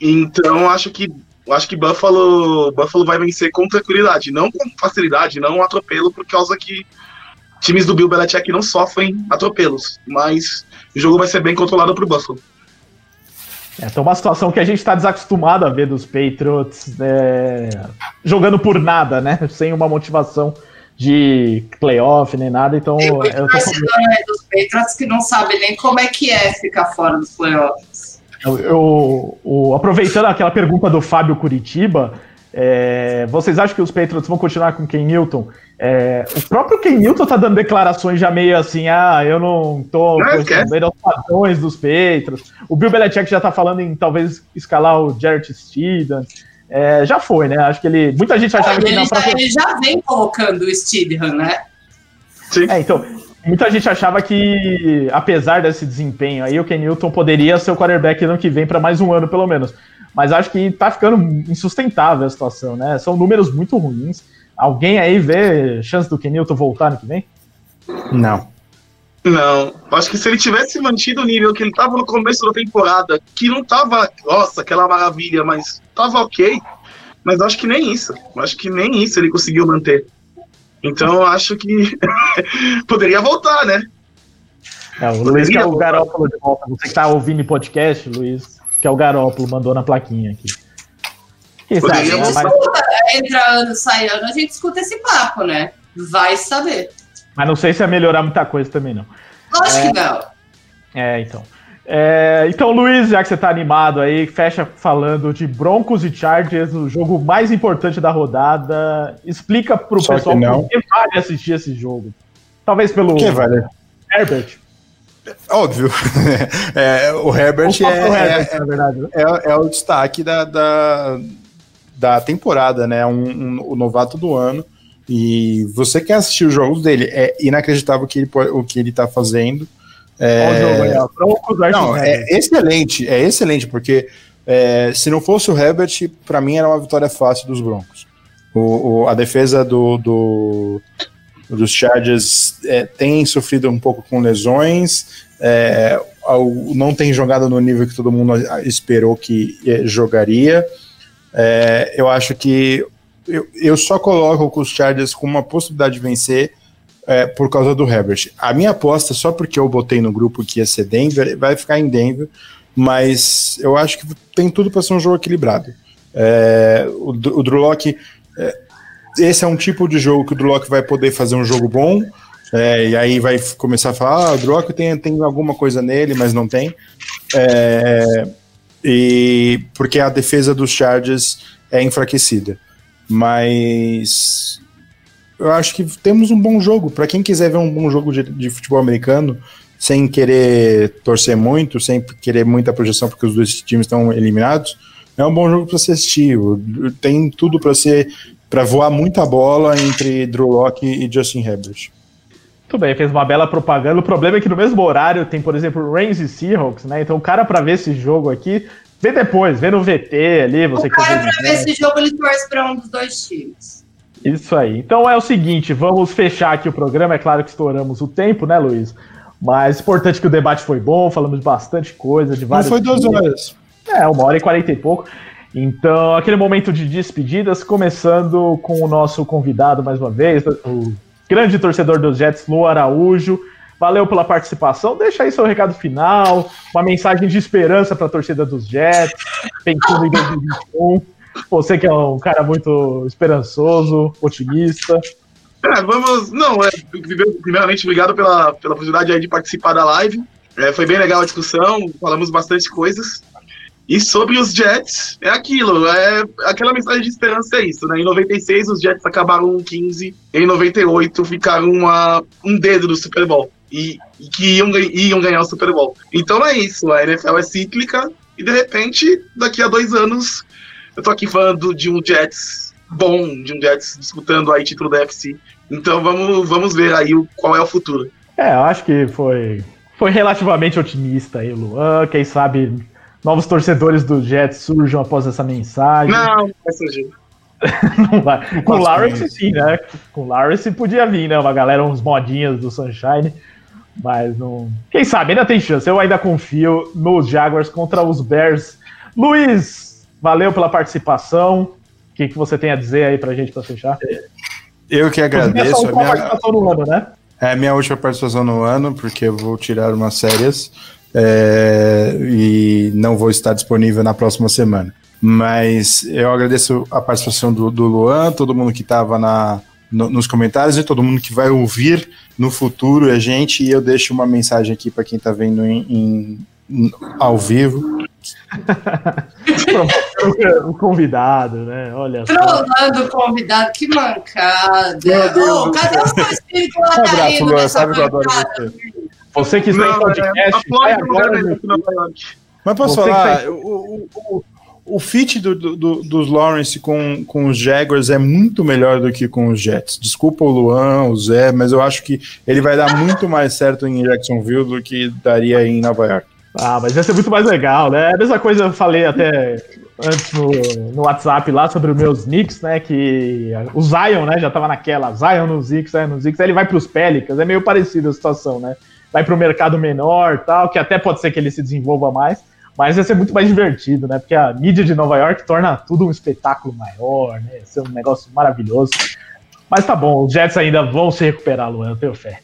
Então acho que Buffalo vai vencer com tranquilidade, não com facilidade, não atropelo, por causa que times do Bill Belichick não sofrem atropelos, mas o jogo vai ser bem controlado pro Buffalo. Então uma situação que a gente está desacostumado a ver dos Patriots, jogando por nada, né? Sem uma motivação de playoff nem nada, então... Tem muito dos Patriots que não sabe nem como é que é ficar fora dos playoffs. Aproveitando aquela pergunta do Fábio Curitiba, vocês acham que os Patriots vão continuar com o Ken Newton? O próprio Ken Newton tá dando declarações já meio assim, eu não tô vendo os padrões dos Patriots. O Bill Belichick já tá falando em talvez escalar o Jarrett Stidham. Já foi, né? Acho que ele... Muita gente achava que... Ele já vem colocando o Stidham, né? Sim. Então, muita gente achava que, apesar desse desempenho aí, o Ken Newton poderia ser o quarterback ano que vem para mais um ano, pelo menos. Mas acho que tá ficando insustentável a situação, né? São números muito ruins. Alguém aí vê chance do Ken Newton voltar ano que vem? Não. Acho que se ele tivesse mantido o nível que ele tava no começo da temporada, que não tava, nossa, aquela maravilha, mas... Tava ok, mas acho que nem isso. Ele conseguiu manter. Então acho que poderia voltar, né? O Luiz, que é o Garópolo de volta. Você que tá ouvindo podcast, Luiz, que é o Garópolo, mandou na plaquinha aqui. Entra ano, sai ano, a gente escuta esse papo, né? Vai saber. Mas não sei se vai melhorar muita coisa também, não. Lógico que não. Então, Luiz, já que você tá animado aí, fecha falando de Broncos e Chargers, o jogo mais importante da rodada. Explica pro pessoal por que vale assistir esse jogo. Talvez pelo Herbert. Óbvio. O Herbert é o destaque da temporada, né? O novato do ano. E você quer assistir os jogos dele. É inacreditável o que ele tá fazendo. É excelente, porque se não fosse o Herbert, para mim era uma vitória fácil dos Broncos. A defesa dos Chargers tem sofrido um pouco com lesões, não tem jogado no nível que todo mundo esperou que jogaria. Eu acho que eu só coloco os Chargers com uma possibilidade de vencer, por causa do Herbert. A minha aposta, só porque eu botei no grupo que ia ser Denver, vai ficar em Denver, mas eu acho que tem tudo para ser um jogo equilibrado. O Drew Lock, esse é um tipo de jogo que o Drew Lock vai poder fazer um jogo bom, e aí vai começar a falar, o Drew Lock tem alguma coisa nele, mas não tem. E porque a defesa dos Chargers é enfraquecida. Mas... eu acho que temos um bom jogo. Para quem quiser ver um bom jogo de futebol americano, sem querer torcer muito, sem querer muita projeção, porque os dois times estão eliminados, é um bom jogo para se assistir. Tem tudo para voar muita bola entre Drew Lock e Justin Herbert. Muito bem, fez uma bela propaganda. O problema é que no mesmo horário tem, por exemplo, Rams e Seahawks, né? Então o cara, para ver esse jogo aqui, vê depois, vê no VT ali. O cara, para ver esse jogo, ele torce para um dos dois times. Isso aí. Então é o seguinte, vamos fechar aqui o programa. É claro que estouramos o tempo, né, Luiz? Mas importante que o debate foi bom, falamos bastante coisa, de vários... Não foi 2 horas. 1h40 e pouco. Então, aquele momento de despedidas, começando com o nosso convidado mais uma vez, o grande torcedor dos Jets, Luan Araújo. Valeu pela participação. Deixa aí seu recado final, uma mensagem de esperança para a torcida dos Jets, pensando em 2021. Você que é um cara muito esperançoso, otimista. Primeiramente, obrigado pela oportunidade aí de participar da live. Foi bem legal a discussão, falamos bastante coisas. E sobre os Jets, aquela mensagem de esperança é isso, né? Em 96, os Jets acabaram 1-15, em 98 ficaram um dedo do Super Bowl. e que iam ganhar o Super Bowl. Então é isso, a NFL é cíclica e de repente, daqui a 2 anos, eu tô aqui falando de um Jets bom, de um Jets disputando aí título da UFC. Então vamos ver aí qual é o futuro. É, eu acho que foi relativamente otimista aí, Luan, quem sabe novos torcedores do Jets surjam após essa mensagem. Não vai surgir. Não vai. Com o Lawrence sim, né? Com o Lawrence podia vir, né? Uma galera, uns modinhas do Sunshine, mas não... Quem sabe, ainda tem chance. Eu ainda confio nos Jaguars contra os Bears. Luiz, valeu pela participação. O que você tem a dizer aí pra gente pra fechar? Eu que agradeço. Inclusive, a participação no ano, né? É a minha última participação no ano, porque eu vou tirar umas férias e não vou estar disponível na próxima semana. Mas eu agradeço a participação do Luan, todo mundo que estava nos comentários e todo mundo que vai ouvir no futuro a gente. E eu deixo uma mensagem aqui para quem está vendo ao vivo. O convidado, né? Olha só. Trolando o convidado, que mancada. Oh, cadê o seu espírito natalino nessa mancada? Você que está em podcast, vai agora. Mas posso falar, o fit dos Lawrence com os Jaguars é muito melhor do que com os Jets. Desculpa o Luan, o Zé, mas eu acho que ele vai dar muito mais certo em Jacksonville do que daria em Nova York. Ah, mas vai ser muito mais legal, né? A mesma coisa eu falei até antes no WhatsApp lá sobre os meus Knicks, né? Que o Zion, né? Já tava naquela, Zion nos Knicks, Zion nos Knicks. Aí ele vai pros Pelicans, é meio parecida a situação, né? Vai pro mercado menor e tal, que até pode ser que ele se desenvolva mais. Mas ia ser muito mais divertido, né? Porque a mídia de Nova York torna tudo um espetáculo maior, né? Ia ser um negócio maravilhoso. Mas tá bom, os Jets ainda vão se recuperar, Luan, eu tenho fé.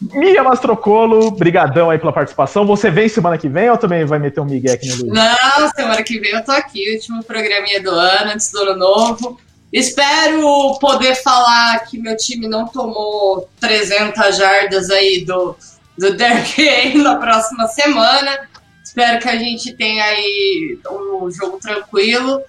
Mia Mastrocolo, brigadão aí pela participação. Você vem semana que vem ou também vai meter um migué aqui no Luiz? Não, semana que vem eu tô aqui, último programinha do ano, antes do ano novo. Espero poder falar que meu time não tomou 300 jardas aí do Derek Henry na próxima semana. Espero que a gente tenha aí um jogo tranquilo.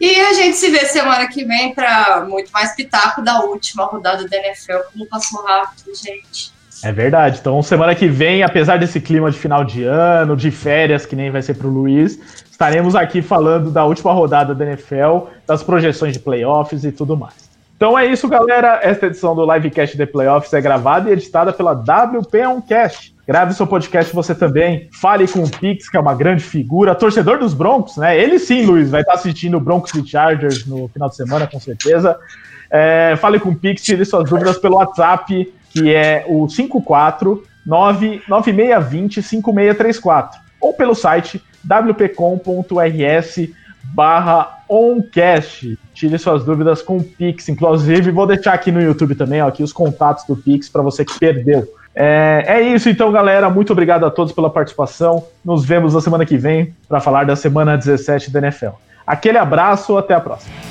E a gente se vê semana que vem para muito mais pitaco da última rodada da NFL. Como passou rápido, gente. É verdade. Então, semana que vem, apesar desse clima de final de ano, de férias, que nem vai ser pro Luiz, estaremos aqui falando da última rodada da NFL, das projeções de playoffs e tudo mais. Então é isso, galera. Esta edição do Livecast The Playoffs é gravada e editada pela WP1Cast. Grave seu podcast você também. Fale com o Pix, que é uma grande figura. Torcedor dos Broncos, né? Ele sim, Luiz, vai estar assistindo o Broncos e Chargers no final de semana, com certeza. Fale com o Pix, tire suas dúvidas pelo WhatsApp, que é o 54996205634. Ou pelo site wpcom.rs/oncast. Tire suas dúvidas com o Pix. Inclusive, vou deixar aqui no YouTube também, ó, aqui os contatos do Pix para você que perdeu. É isso então, galera. Muito obrigado a todos pela participação. Nos vemos na semana que vem para falar da semana 17 da NFL. Aquele abraço, até a próxima.